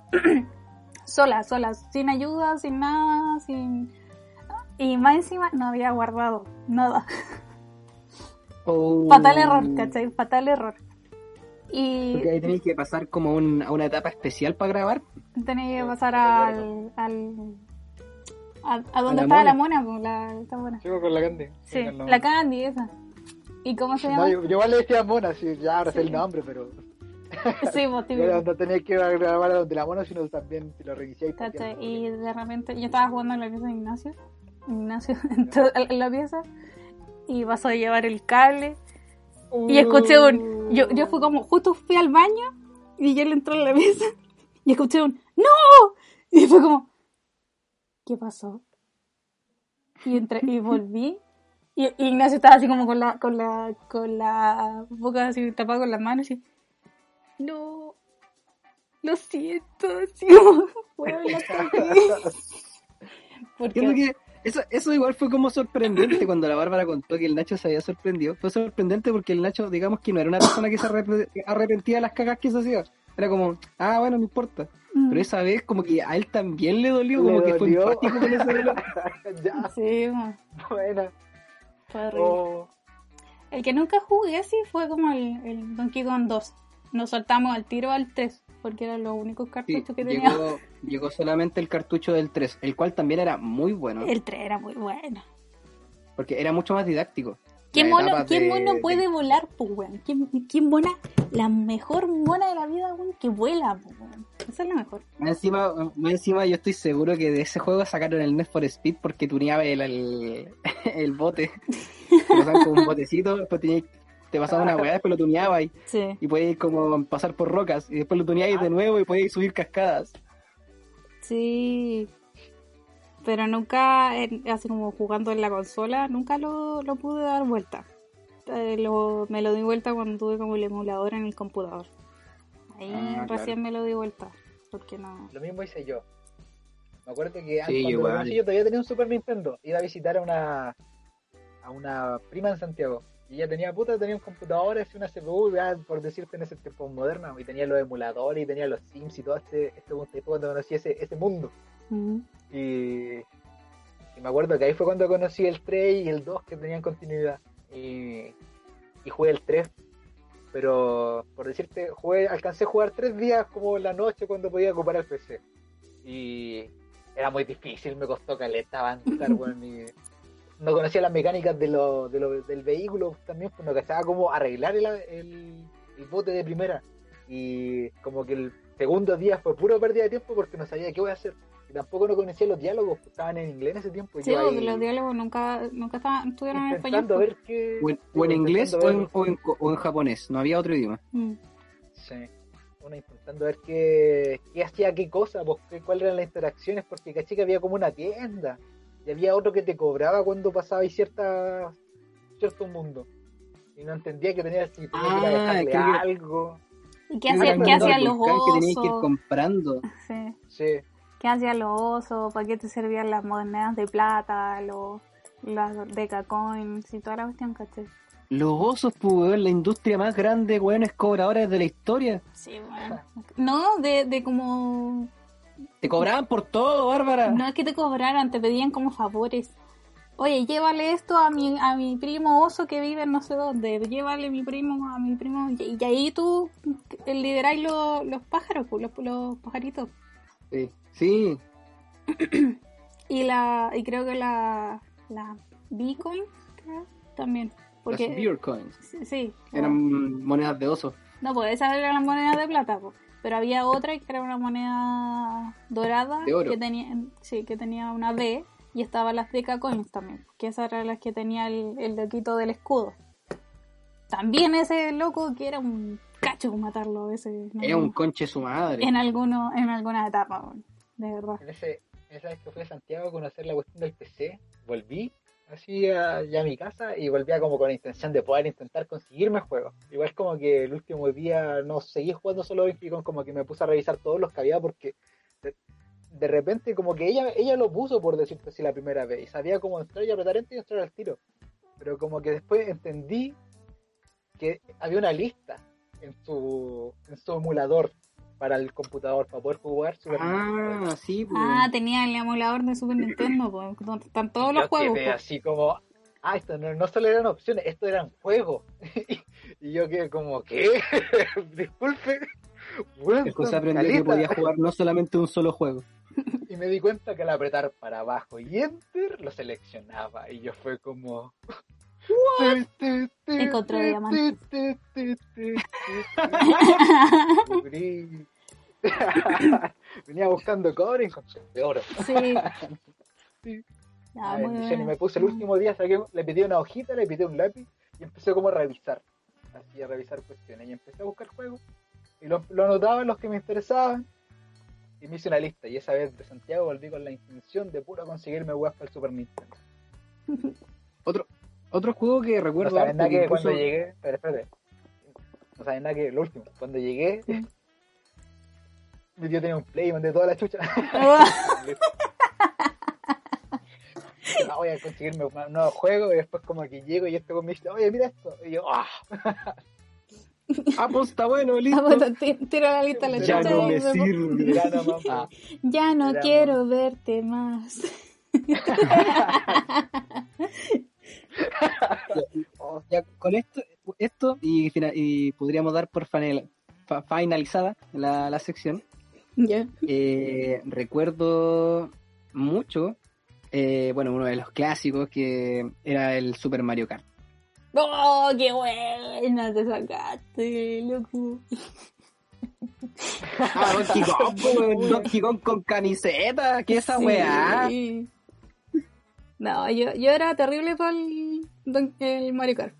Sola, sola, sin ayuda, sin nada, sin... Y más encima no había guardado nada. Oh. Fatal error, ¿cachai? Fatal error. Y... porque ahí tenéis que pasar como un, a una etapa especial para grabar. Tenéis que pasar al... al a, a donde estaba la mona, pues, la, está buena. Sí, con la Candy. Sí, sí, la Candy, esa. ¿Y cómo se llama? No, yo, yo igual le decía mona, sí, ya ahora sí sé el nombre, pero... Sí, no tenías que grabar donde la mona, sino también te lo revisé. Y de repente yo estaba jugando en la pieza de Ignacio, Ignacio en, to- en la pieza, y pasó a llevar el cable. Uh... Y escuché un. Yo, yo fui como. Justo fui al baño y él entró en la pieza y escuché un. ¡No! Y fue como. ¿Qué pasó? Y, entré, y volví. Y, y Ignacio estaba así como con la, con la, con la boca así tapada con las manos y. No, lo siento, sí, bueno, la porque... eso, eso igual fue como sorprendente cuando la Bárbara contó que el Nacho se había sorprendido. Fue sorprendente porque el Nacho, digamos que no era una persona que se arrep- arrepentía de las cagas que se hacía. Era como, ah, bueno, no importa. Mm. Pero esa vez como que a él también le dolió, como le que dolió. Fue enfático con ese reloj. Ya. Sí, man. Bueno. Fue oh. El que nunca jugué así fue como el, el Donkey Kong dos. Nos saltamos al tiro al tres, porque eran los únicos cartuchos sí, que teníamos. Llegó, llegó solamente el cartucho del tres, el cual también era muy bueno. El tres era muy bueno. Porque era mucho más didáctico. ¿Qué mono, ¿quién de... mono puede volar, pues, weón? ¿Quién, ¿Quién mona? La mejor mona de la vida, weón, que vuela, pues, weón. Esa es la mejor. Más encima, más encima yo estoy seguro que de ese juego sacaron el Need for Speed porque tuneaba el, el, el bote. Pasaban con un botecito, después tenía te pasaba una weá, después lo tuneabas y, sí. Y podías como pasar por rocas, y después lo tuneabas ah. de nuevo y podías subir cascadas. Sí. Pero nunca, en, así como jugando en la consola, nunca lo, lo pude dar vuelta. Eh, lo, me lo di vuelta cuando tuve como el emulador en el computador. Ahí ah, recién claro. me lo di vuelta. Porque no. Lo mismo hice yo. Me acuerdo que antes, sí, cuando yo, yo todavía tenía un Super Nintendo. Iba a visitar a una, a una prima en Santiago. Y ella tenía puta, tenía un computador, así una C P U, ya, por decirte, en ese tiempo moderno. Y tenía los emuladores, y tenía los Sims y todo este, este tipo cuando conocí ese, ese mundo. Uh-huh. Y, y me acuerdo que ahí fue cuando conocí el tres y el dos que tenían continuidad, y, y jugué el tres, pero por decirte jugué, alcancé a jugar tres días como la noche cuando podía ocupar el P C, y era muy difícil, me costó caleta avanzar. Bueno, y no conocía las mecánicas de lo, de lo, del vehículo también, pues no cachaba cómo arreglar el, el, el bote de primera, y como que el segundo día fue pura pérdida de tiempo porque no sabía qué voy a hacer. Y tampoco no conocía los diálogos, estaban en inglés en ese tiempo. Sí, yo ahí los diálogos nunca, nunca estaban, estuvieron en español. Ver qué, o en, o en inglés o en, o, en, o en japonés, no había otro idioma. Mm. Sí, uno intentando ver qué, qué hacía qué cosa, pues, qué, cuáles eran las interacciones, porque caché que había como una tienda y había otro que te cobraba cuando pasabas cierta cierto mundo. Y no entendía que tenías que, tenías ah, que ir a dejarle que... algo. ¿Y qué hacían, ¿qué hacían los osos? Que tenías que ir comprando. Sí. Sí. ¿Qué hacían los osos? ¿Para qué te servían las monedas de plata? Los, las decacoins y toda la cuestión, ¿cachai? Los osos, pues, la industria más grande, weón, es cobradores de la historia. Sí, bueno. No, de, de como... Te cobraban por todo, Bárbara. No es que te cobraran, te pedían como favores. Oye, llévale esto a mi a mi primo oso que vive en no sé dónde. Llévale mi primo a mi primo. Y, y ahí tú lideráis lo, los pájaros, los, los pajaritos. Sí. Sí. Y la y creo que la la Bitcoin también, porque las beer coins. Sí, sí, eran bueno. monedas de oso. No, pues esas eran las monedas de plata, pues. Pero había otra que era una moneda dorada de oro. que tenía sí, que tenía una B, y estaban las Deca coins también, que esas eran las que tenía el el loquito del escudo. También ese loco que era un cacho matarlo ese. ¿No? Era un conche su madre. En alguno en alguna etapa, bueno. De verdad. En ese, esa vez que fui a Santiago a conocer la cuestión del P C, volví así a, ya a mi casa y volvía como con la intención de poder intentar conseguirme juegos. Igual como que el último día no seguí jugando solo Donkey Kong, como que me puse a revisar todos los que había porque de, de repente como que ella ella lo puso, por decirlo así, la primera vez, y sabía cómo entrar y apretar enter y entrar al tiro. Pero como que después entendí que había una lista en su, en su emulador para el computador, para poder jugar Super ah, Nintendo. Sí, pues. Ah, tenía el emulador de Super Nintendo, pues, donde están todos los juegos. Quedé, pues. Así como, ah, esto no, no solo eran opciones, esto eran juegos. y, y yo quedé como, ¿qué? Disculpe. Bueno, cosa aprendí que podía jugar no solamente un solo juego. Y me di cuenta que al apretar para abajo y enter, lo seleccionaba. Y yo fue como... Encontró diamantes. Venía buscando cobre y encontré de oro. Sí. Sí. Ah, ver, y me puse el último día, saqué, le pedí una hojita, le pedí un lápiz y empecé como a revisar. Así a revisar cuestiones. Y empecé a buscar juegos. Y lo, lo anotaba en los que me interesaban. Y me hice una lista. Y esa vez de Santiago volví con la intención de puro conseguirme weas para el Super Nintendo. Otro. Otro juego que recuerdo... No sabes nada que incluso... cuando llegué... Espera, espérate. No sabes nada que... Lo último. Cuando llegué... Mi tío tenía un Play y mandé toda la chucha. No, voy a conseguirme un nuevo juego y después como que llego y esto con mi... Oye, mira esto. Y yo... ¡Ah! Ah, pues está bueno, listo. Ah, bueno, t- tiro la lista a la chucha. Ya no me sirve. Ya no, mamá. Ya no quiero verte más. O sea, con esto esto y, y podríamos dar por final, fa, finalizada la, la sección. Yeah. Eh, recuerdo mucho eh, bueno, uno de los clásicos que era el Super Mario Kart. ¡Oh, qué buena te sacaste, loco! Ah, Donkey Kong, Donkey Kong con camiseta, que esa sí. Weá. No, yo, yo era terrible para el, el Mario Kart.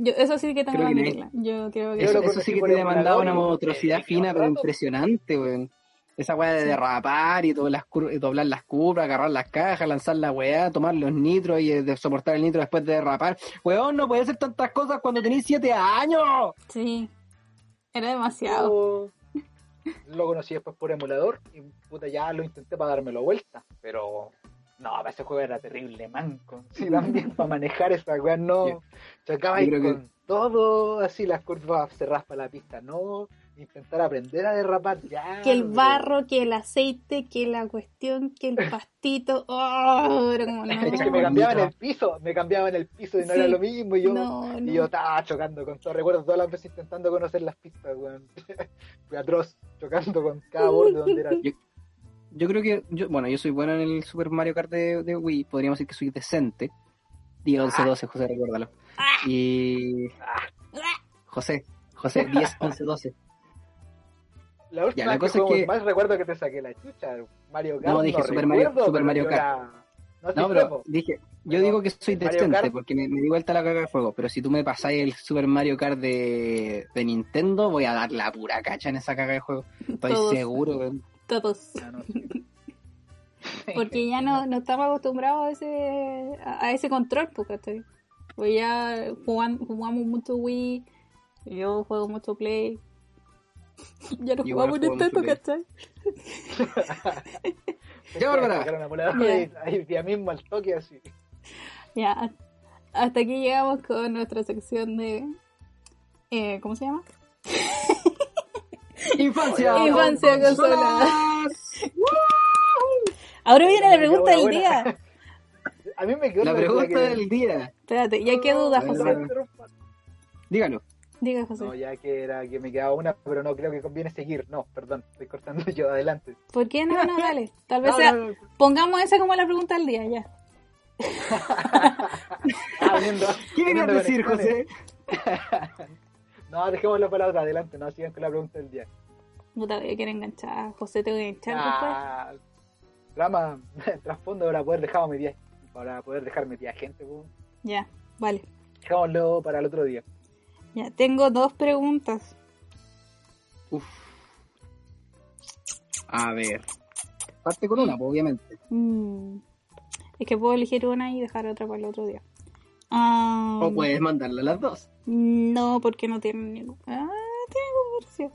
Yo, eso sí que tengo que admitirla. Yo creo que eso, eso sí que te demandaba una monstruosidad fina, pero impresionante, weón. Esa weá de sí. derrapar y doblar las, cur- y doblar las curvas, agarrar las cajas, lanzar la weá, tomar los nitros y de soportar el nitro después de derrapar. Weón, no podés hacer tantas cosas cuando tenés siete años. Sí, era demasiado. Oh. Lo conocí después por emulador y puta ya lo intenté para dármelo vuelta, pero no, para ese juego era terrible, manco. Sí, también para manejar esa weá, no. Se acaba ahí con que... todo, así las curvas se raspa la pista, no. Intentar aprender a derrapar ya. Que el barro, que el aceite, que la cuestión, que el pastito. Oh, era como, no. Es que me cambiaba en el piso, me cambiaba en el piso y no sí. era lo mismo. Y yo, no, no. Y yo estaba chocando con todo. Recuerdo todas las veces intentando conocer las pistas, weón. Fui atroz, chocando con cada borde donde era. Yo, yo creo que, yo, bueno, yo soy bueno en el Super Mario Kart de, de Wii. Podríamos decir que soy decente. Día once doce, José, recuérdalo. Y. José, José, diez, once, doce. La última ya, la cosa que es que... más recuerdo que te saqué la chucha, Mario Kart. No, dije no Super, recuerdo, Mario, Super Mario Kart. Era... No, no pero dije, yo no, digo que soy decente porque me, me di vuelta la caga de fuego, pero si tú me pasáis el Super Mario Kart de, de Nintendo, voy a dar la pura cacha en esa caga de juego. Estoy todos, seguro. Que... Todos. Porque ya no, no estamos acostumbrados a ese, a ese control, porque estoy... Porque ya jugamos, jugamos mucho Wii, yo juego mucho Play. Ya nos jugamos en tanto, ¿cachai? Ya, Bárbara. Ahí día mismo al toque así. Ya, hasta aquí llegamos con nuestra sección de... Eh, ¿Cómo se llama? Infancia. Infancia consolada. Ahora viene la pregunta del día. A mí me quedó la pregunta del día. Espérate, ¿ya qué dudas, José? Dígalo. Diga, José. No, ya que era que me quedaba una, pero no creo que conviene seguir. No, perdón, estoy cortando yo, adelante. ¿Por qué? No, no, dale. Tal vez no, sea... No, no. Pongamos esa como la pregunta del día, ya. ah, viendo, ¿Qué querías decir, José? No, dejémoslo para la otra, adelante, no, sigan con la pregunta del día. No te voy a querer enganchar, José, te voy a enganchar ah, después. Drama, trasfondo para poder dejarme mi día, para poder dejarme día gente. Pues. Ya, vale. Dejémoslo para el otro día. Ya, tengo dos preguntas. Uf. A ver. Parte con una, obviamente. Mm. Es que puedo elegir una y dejar otra para el otro día. Um, o puedes mandarla las dos. No, porque no tienen ningún... Ah, tienen conversión.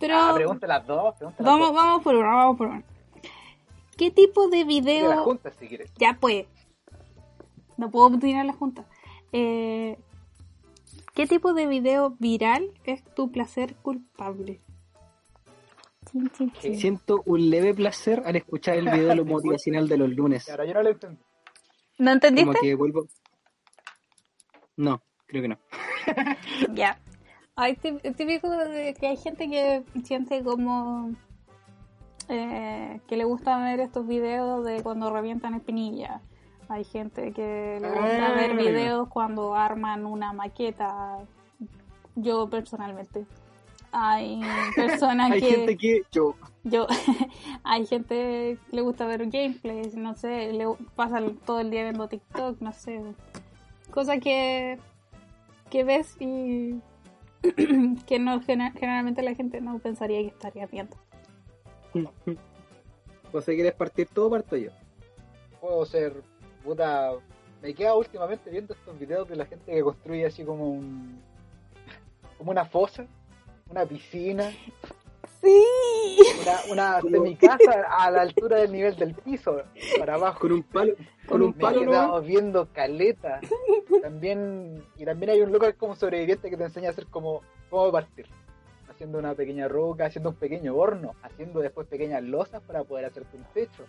Pero... Ah, pregunta las dos. Pregunta las vamos, dos. Vamos por una, vamos por una. ¿Qué tipo de video... De las juntas, si quieres. Ya, pues. No puedo tirar las juntas. Eh... ¿Qué tipo de video viral es tu placer culpable? Chin, chin, chin. Siento un leve placer al escuchar el video lo motivacional de los lunes. Ahora yo no lo entendí. ¿No entendiste? Como que vuelvo... No, creo que no. Ya. Yeah. Hay típico de que hay gente que siente como eh, que le gusta ver estos videos de cuando revientan espinilla. Hay gente que le gusta ah, ver videos cuando arman una maqueta. Yo personalmente. Hay personas hay que... Hay gente que... Yo. yo Hay gente que le gusta ver gameplays, no sé, le pasa todo el día viendo TikTok, no sé. Cosas que, que ves y que no generalmente la gente no pensaría que estaría viendo. José, ¿quieres partir tú o parto yo? Puedo ser... Puta, me queda últimamente viendo estos videos de la gente que construye así como un como una fosa, una piscina, sí, una, una semicasa a la altura del nivel del piso, para abajo con un palo, con un palo. Me he quedado viendo caleta. También y también hay un loco como sobreviviente que te enseña a hacer como cómo partir, haciendo una pequeña roca, haciendo un pequeño horno, haciendo después pequeñas losas para poder hacerte un techo.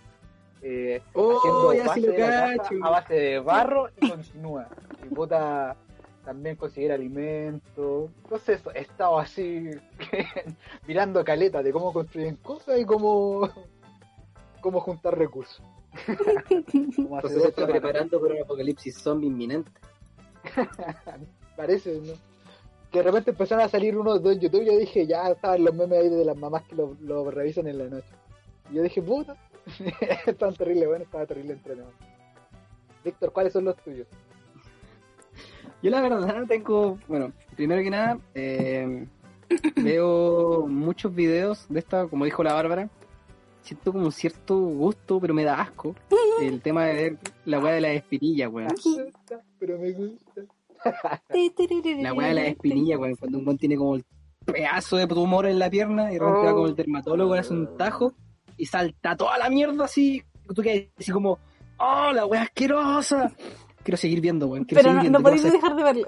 Eh, oh, haciendo base de la casa a base de barro y continúa. Y puta, también conseguir alimento. Entonces he estado así mirando caletas de cómo construyen cosas y cómo, cómo juntar recursos. Entonces se está preparando para un apocalipsis zombie inminente. Parece, ¿no? Que de repente empezaron a salir unos dos en YouTube y yo dije, ya estaban los memes ahí de las mamás que lo, lo revisan en la noche. Y yo dije, puta. Estaba terrible, bueno, estaba terrible entrenado. Víctor, ¿cuáles son los tuyos? Yo la verdad tengo, bueno, primero que nada eh, veo muchos videos de esta, como dijo la Bárbara, siento como cierto gusto, pero me da asco el tema de ver la weá de las espinillas, weón. Pero me gusta. La weá de las espinillas, weón. Cuando un weón tiene como el pedazo de tumor en la pierna y realmente va como el dermatólogo, hace un tajo y salta toda la mierda así. Tú quedas así como, ¡oh, la weá asquerosa! Quiero seguir viendo, weón. Pero no, no podéis dejar de verlo.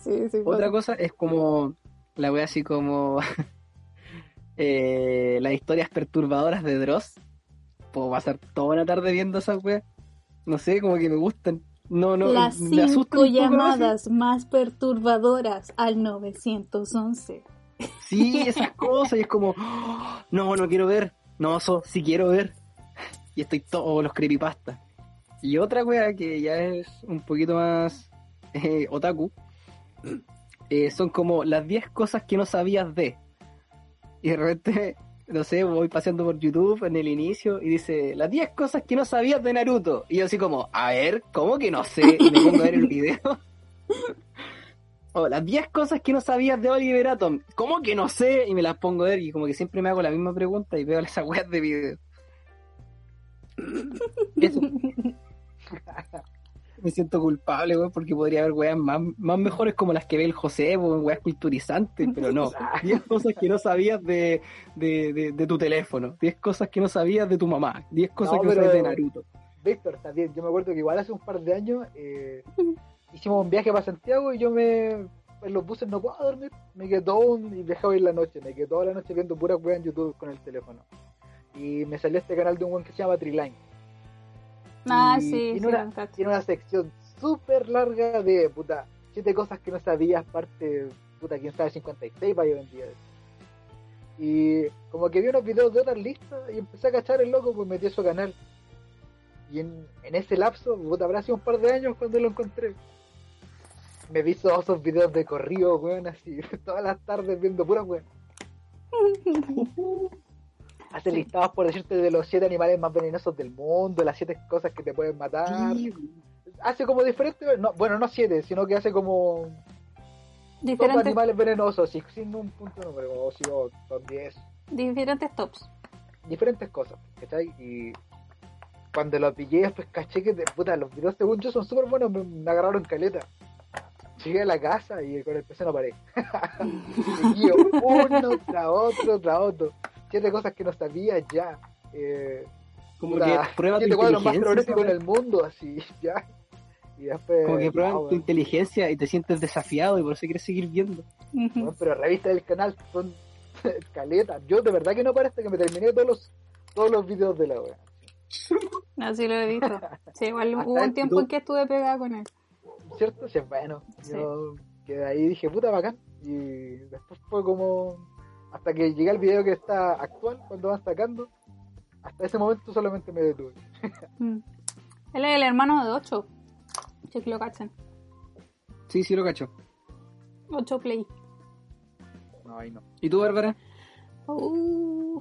Sí, sí, otra cosa es como la wea así como eh, las historias perturbadoras de Dross. Puedo pasar toda la tarde viendo esas weas. No sé, como que me gustan. No, no, las me asustan. Las cinco llamadas más perturbadoras al nueve once. Sí, esas cosas. Y es como, oh, no, no quiero ver. No, eso sí quiero ver. Y estoy todo los creepypastas. Y otra wea que ya es un poquito más eh, otaku. Eh, son como las diez cosas que no sabías de. Y de repente, no sé, voy paseando por YouTube en el inicio y dice las diez cosas que no sabías de Naruto. Y yo así como, a ver, ¿cómo que no sé? Y me pongo a ver el video. O las diez cosas que no sabías de Oliver Atom. ¿Cómo que no sé? Y me las pongo a ver y como que siempre me hago la misma pregunta y veo esas weas de video. Eso. Me siento culpable, weón, porque podría haber weas más, más mejores como las que ve el José, weón, weas culturizantes, pero no. diez cosas que no sabías de, de, de, de tu teléfono, diez cosas que no sabías de tu mamá, diez cosas no, que no sabías de Naruto. Víctor, también, yo me acuerdo que igual hace un par de años eh, hicimos un viaje para Santiago y yo me... en los buses no puedo dormir, me quedé todo un, y viajaba en la noche, me quedé toda la noche viendo puras weas en YouTube con el teléfono. Y me salió este canal de un weón que se llama Triline. Ah, sí, tiene, sí, una, tiene una sección súper larga de puta siete cosas que no sabías, parte puta quién sabe cincuenta y seis para yo en día. Y como que vi unos videos de otras listas y empecé a cachar el loco, pues metí a su canal. Y en, en ese lapso, puta, habrá sido un par de años cuando lo encontré. Me vi todos esos videos de corrido, weón, así, todas las tardes viendo puras weón. Hace listados, por decirte, de los siete animales más venenosos del mundo, las siete cosas que te pueden matar. Sí. Hace como diferentes... No, bueno, no siete, sino que hace como... Diferentes top animales venenosos, sin sí, un punto número, como si o top diez. Diferentes tops. Diferentes cosas, ¿cachai? Y cuando los pillé, pues caché que, de, puta, los videos según yo son súper buenos, me, me agarraron caleta. Llegué a la casa y con el P C no paré. Seguido uno tras otro, tras otro. Siete cosas que no sabía ya. Eh, como una, que prueba tu inteligencia. Más progresivo en el mundo, así, ya. Y después, como que prueban no, tu inteligencia y te sientes desafiado y por eso quieres seguir viendo. Bueno, pero revista del canal son caletas. Yo de verdad que no parece que me terminé todos los, todos los videos de la wea. No, sí lo he visto. Sí, igual hubo un tiempo tú... en que estuve pegada con él. ¿Cierto? Sí, bueno. Sí. Yo que de ahí dije, puta, bacán. Y después fue como... hasta que llegué al video que está actual, cuando van sacando, hasta ese momento solamente me detuve. Mm. Él es el hermano de ocho. Si lo cachan. Sí, sí lo cacho. ocho Play. No, ahí no. ¿Y tú, Bárbara? Uh.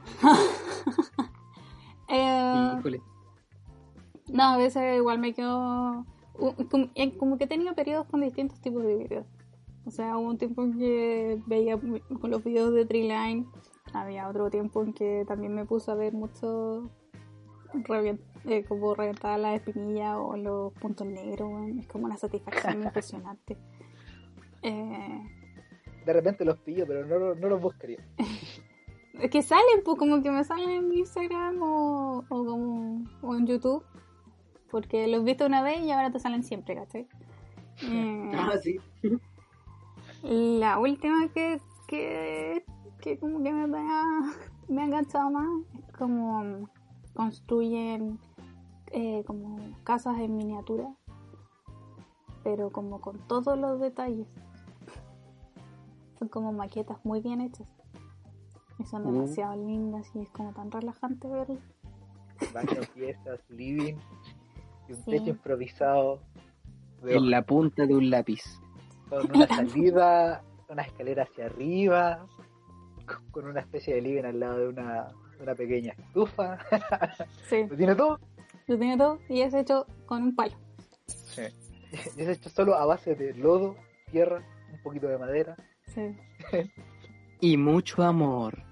eh, Híjole. No, a veces igual me quedo... Como que he tenido periodos con distintos tipos de videos. O sea, hubo un tiempo en que veía con los videos de Triline, había otro tiempo en que también me puse a ver mucho revient- eh, como reventar las espinillas o los puntos negros, bueno, es como una satisfacción impresionante. Eh... De repente los pillo, pero no, no los buscaría. Es que salen, pues como que me salen en Instagram o, o, como, o en YouTube, porque los viste una vez y ahora te salen siempre, ¿cachai? Eh... Ah, sí. La última que, que, que como que me, me ha enganchado más es como construyen eh, como casas en miniatura, pero como con todos los detalles. Son como maquetas muy bien hechas y son demasiado mm. lindas y es como tan relajante verlas. Baño, fiestas, living y un sí. techo improvisado. De... en la punta de un lápiz. Con una salida, una escalera hacia arriba, con una especie de living al lado de una, una pequeña estufa. Sí. ¿Lo tiene todo? Lo tiene todo y es hecho con un palo. Sí. Es hecho solo a base de lodo, tierra, un poquito de madera. Sí. Y mucho amor.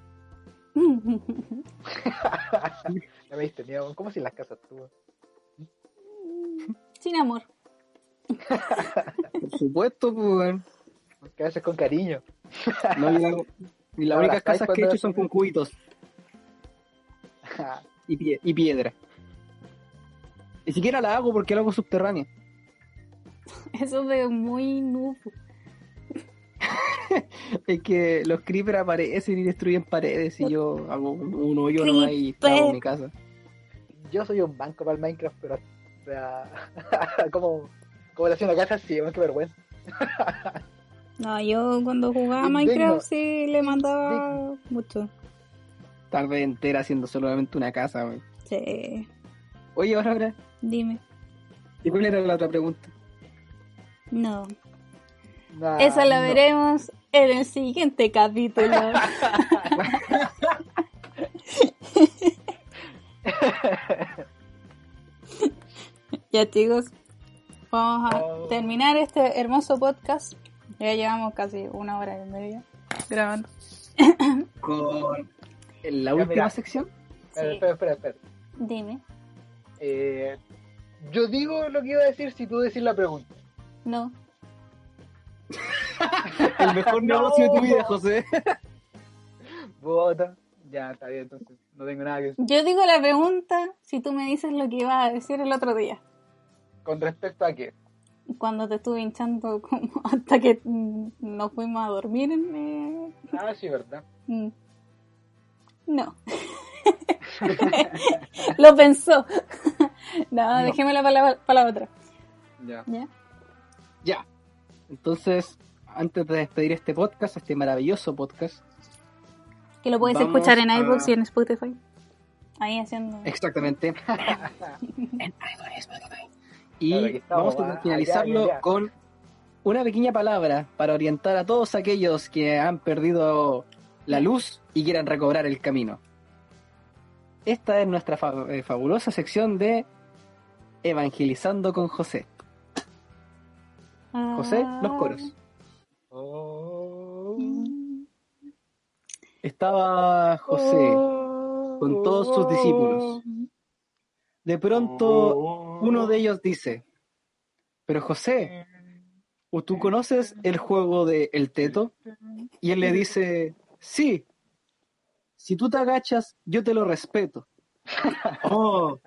Ya me diste miedo, ¿cómo si las casas tú? Sin amor. Por supuesto, pues. Porque a veces con cariño. No, y la, y la no, únicas casas que he hecho son con cubitos. Y, pie, y piedra. Ni siquiera la hago porque la hago subterránea. Eso de muy noob. Es que los creepers aparecen y destruyen paredes y yo hago un hoyo nomás y hago mi casa. Yo soy un banco para el Minecraft, pero o sea, como, como le hacía una casa, sí, más que vergüenza. No, yo cuando jugaba a Minecraft sí le mandaba mucho. Tarde entera haciendo solamente una casa, güey. Sí. Oye, ahora, ahora. Dime. ¿Y cuál era la otra pregunta? No. Nah, esa la no. veremos en el siguiente capítulo. Ya, chicos, vamos a oh. terminar este hermoso podcast. Ya llevamos casi una hora y media grabando. Con la última mira, sección. Sí. Espera, espera, espera. Dime. Eh, yo digo lo que iba a decir si tú decís la pregunta. No. El mejor negocio no. de tu vida, José. Bota. Ya, está bien, entonces no tengo nada que decir. Yo digo la pregunta si tú me dices lo que ibas a decir el otro día. ¿Con respecto a qué? Cuando te estuve hinchando como hasta que nos fuimos a dormir en... Eh... Ah, sí, ¿verdad? No. Lo pensó. No, no. Dejémosla para la, para la otra. Ya. ¿Ya? Ya. Entonces, antes de despedir este podcast, este maravilloso podcast... Que lo puedes escuchar en iVoox a... y en Spotify. Ahí haciendo... Exactamente. En iVoox y Spotify. Y vamos a finalizarlo allá, allá. con una pequeña palabra para orientar a todos aquellos que han perdido la luz y quieran recobrar el camino. Esta es nuestra fa- eh, fabulosa sección de Evangelizando con José. José, los coros. Oh. Estaba José con todos sus discípulos. De pronto, uno de ellos dice: pero José, ¿tú conoces el juego de El Teto? Y él le dice: sí, si tú te agachas, yo te lo respeto. Oh,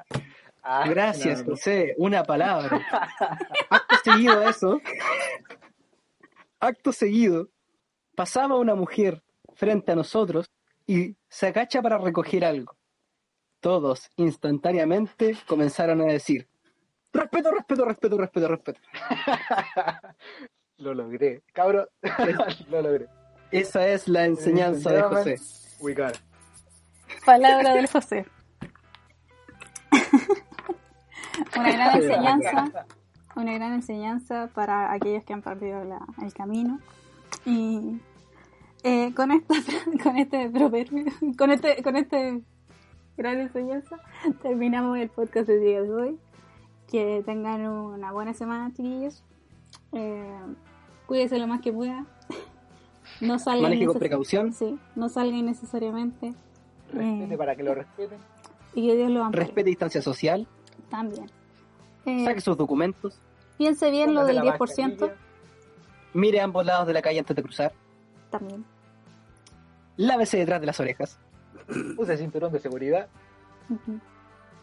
gracias, José, una palabra. Acto seguido a eso, acto seguido, pasaba una mujer frente a nosotros y se agacha para recoger algo. Todos instantáneamente comenzaron a decir: respeto, respeto, respeto, respeto, respeto. Lo logré, cabrón. Lo logré. Esa es la enseñanza de José. We got it. Palabra del José. Una gran enseñanza, una gran enseñanza para aquellos que han perdido la, el camino. Y eh, con esta, con este proverbio, con este, con este gran enseñanza, terminamos el podcast de día de hoy. Que tengan una buena semana, chiquillos. Eh, cuídense lo más que pueda. No salgan neces- con precaución. Sí, no salgan innecesariamente. Respete eh, para que lo respeten. Y que Dios lo ampare. Respete distancia social. También. Eh, Saque sus documentos. Piense bien lo del diez por ciento. Mire a ambos lados de la calle antes de cruzar. También. Lávese detrás de las orejas. Use cinturón de seguridad. Uh-huh.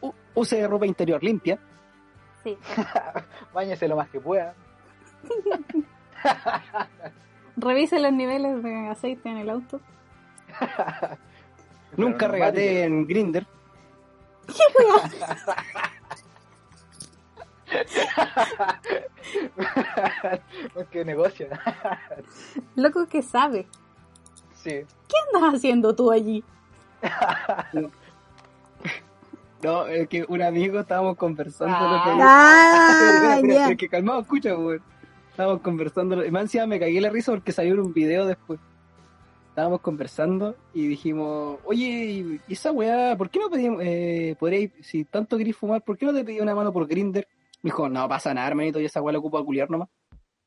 U- use ropa interior limpia. Sí. Báñese lo más que pueda. Revise los niveles de aceite en el auto. Nunca no regatee en Grindr. ¿Qué negocio? Loco que sabe. Sí. ¿Qué andas haciendo tú allí? No, no es que un amigo estábamos conversando. Ah, lo que... ah, yeah. Es que calmado, escucha, güey. Estábamos conversando, y me encima me cagué la risa porque salió un video después. Estábamos conversando y dijimos: oye, ¿y esa weá? ¿Por qué no pedimos, eh, podréis, si tanto querís fumar, por qué no te pedí una mano por Grindr? Me dijo: no, pasa nada, hermanito, y esa weá la ocupo a culiar nomás.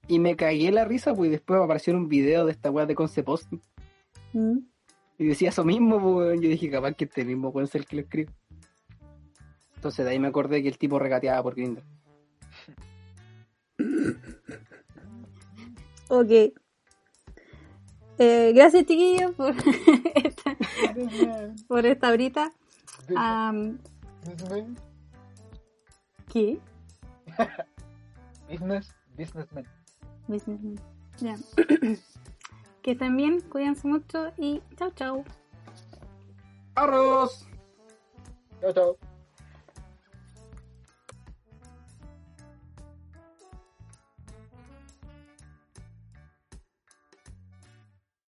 Y me cagué la risa, pues después apareció un video de esta weá de Concepost. ¿Mm? Y decía eso mismo, pues, yo dije, capaz que este mismo puede ser el que lo escribe. Entonces de ahí me acordé que el tipo regateaba por Grindr. Ok. Eh, gracias, chiquillos, por esta, por esta horita. Um, ¿Qué? Business, businessman. Businessman. Ya. Que estén bien, cuídense mucho y chao, chao. Arroz. Chao, chao.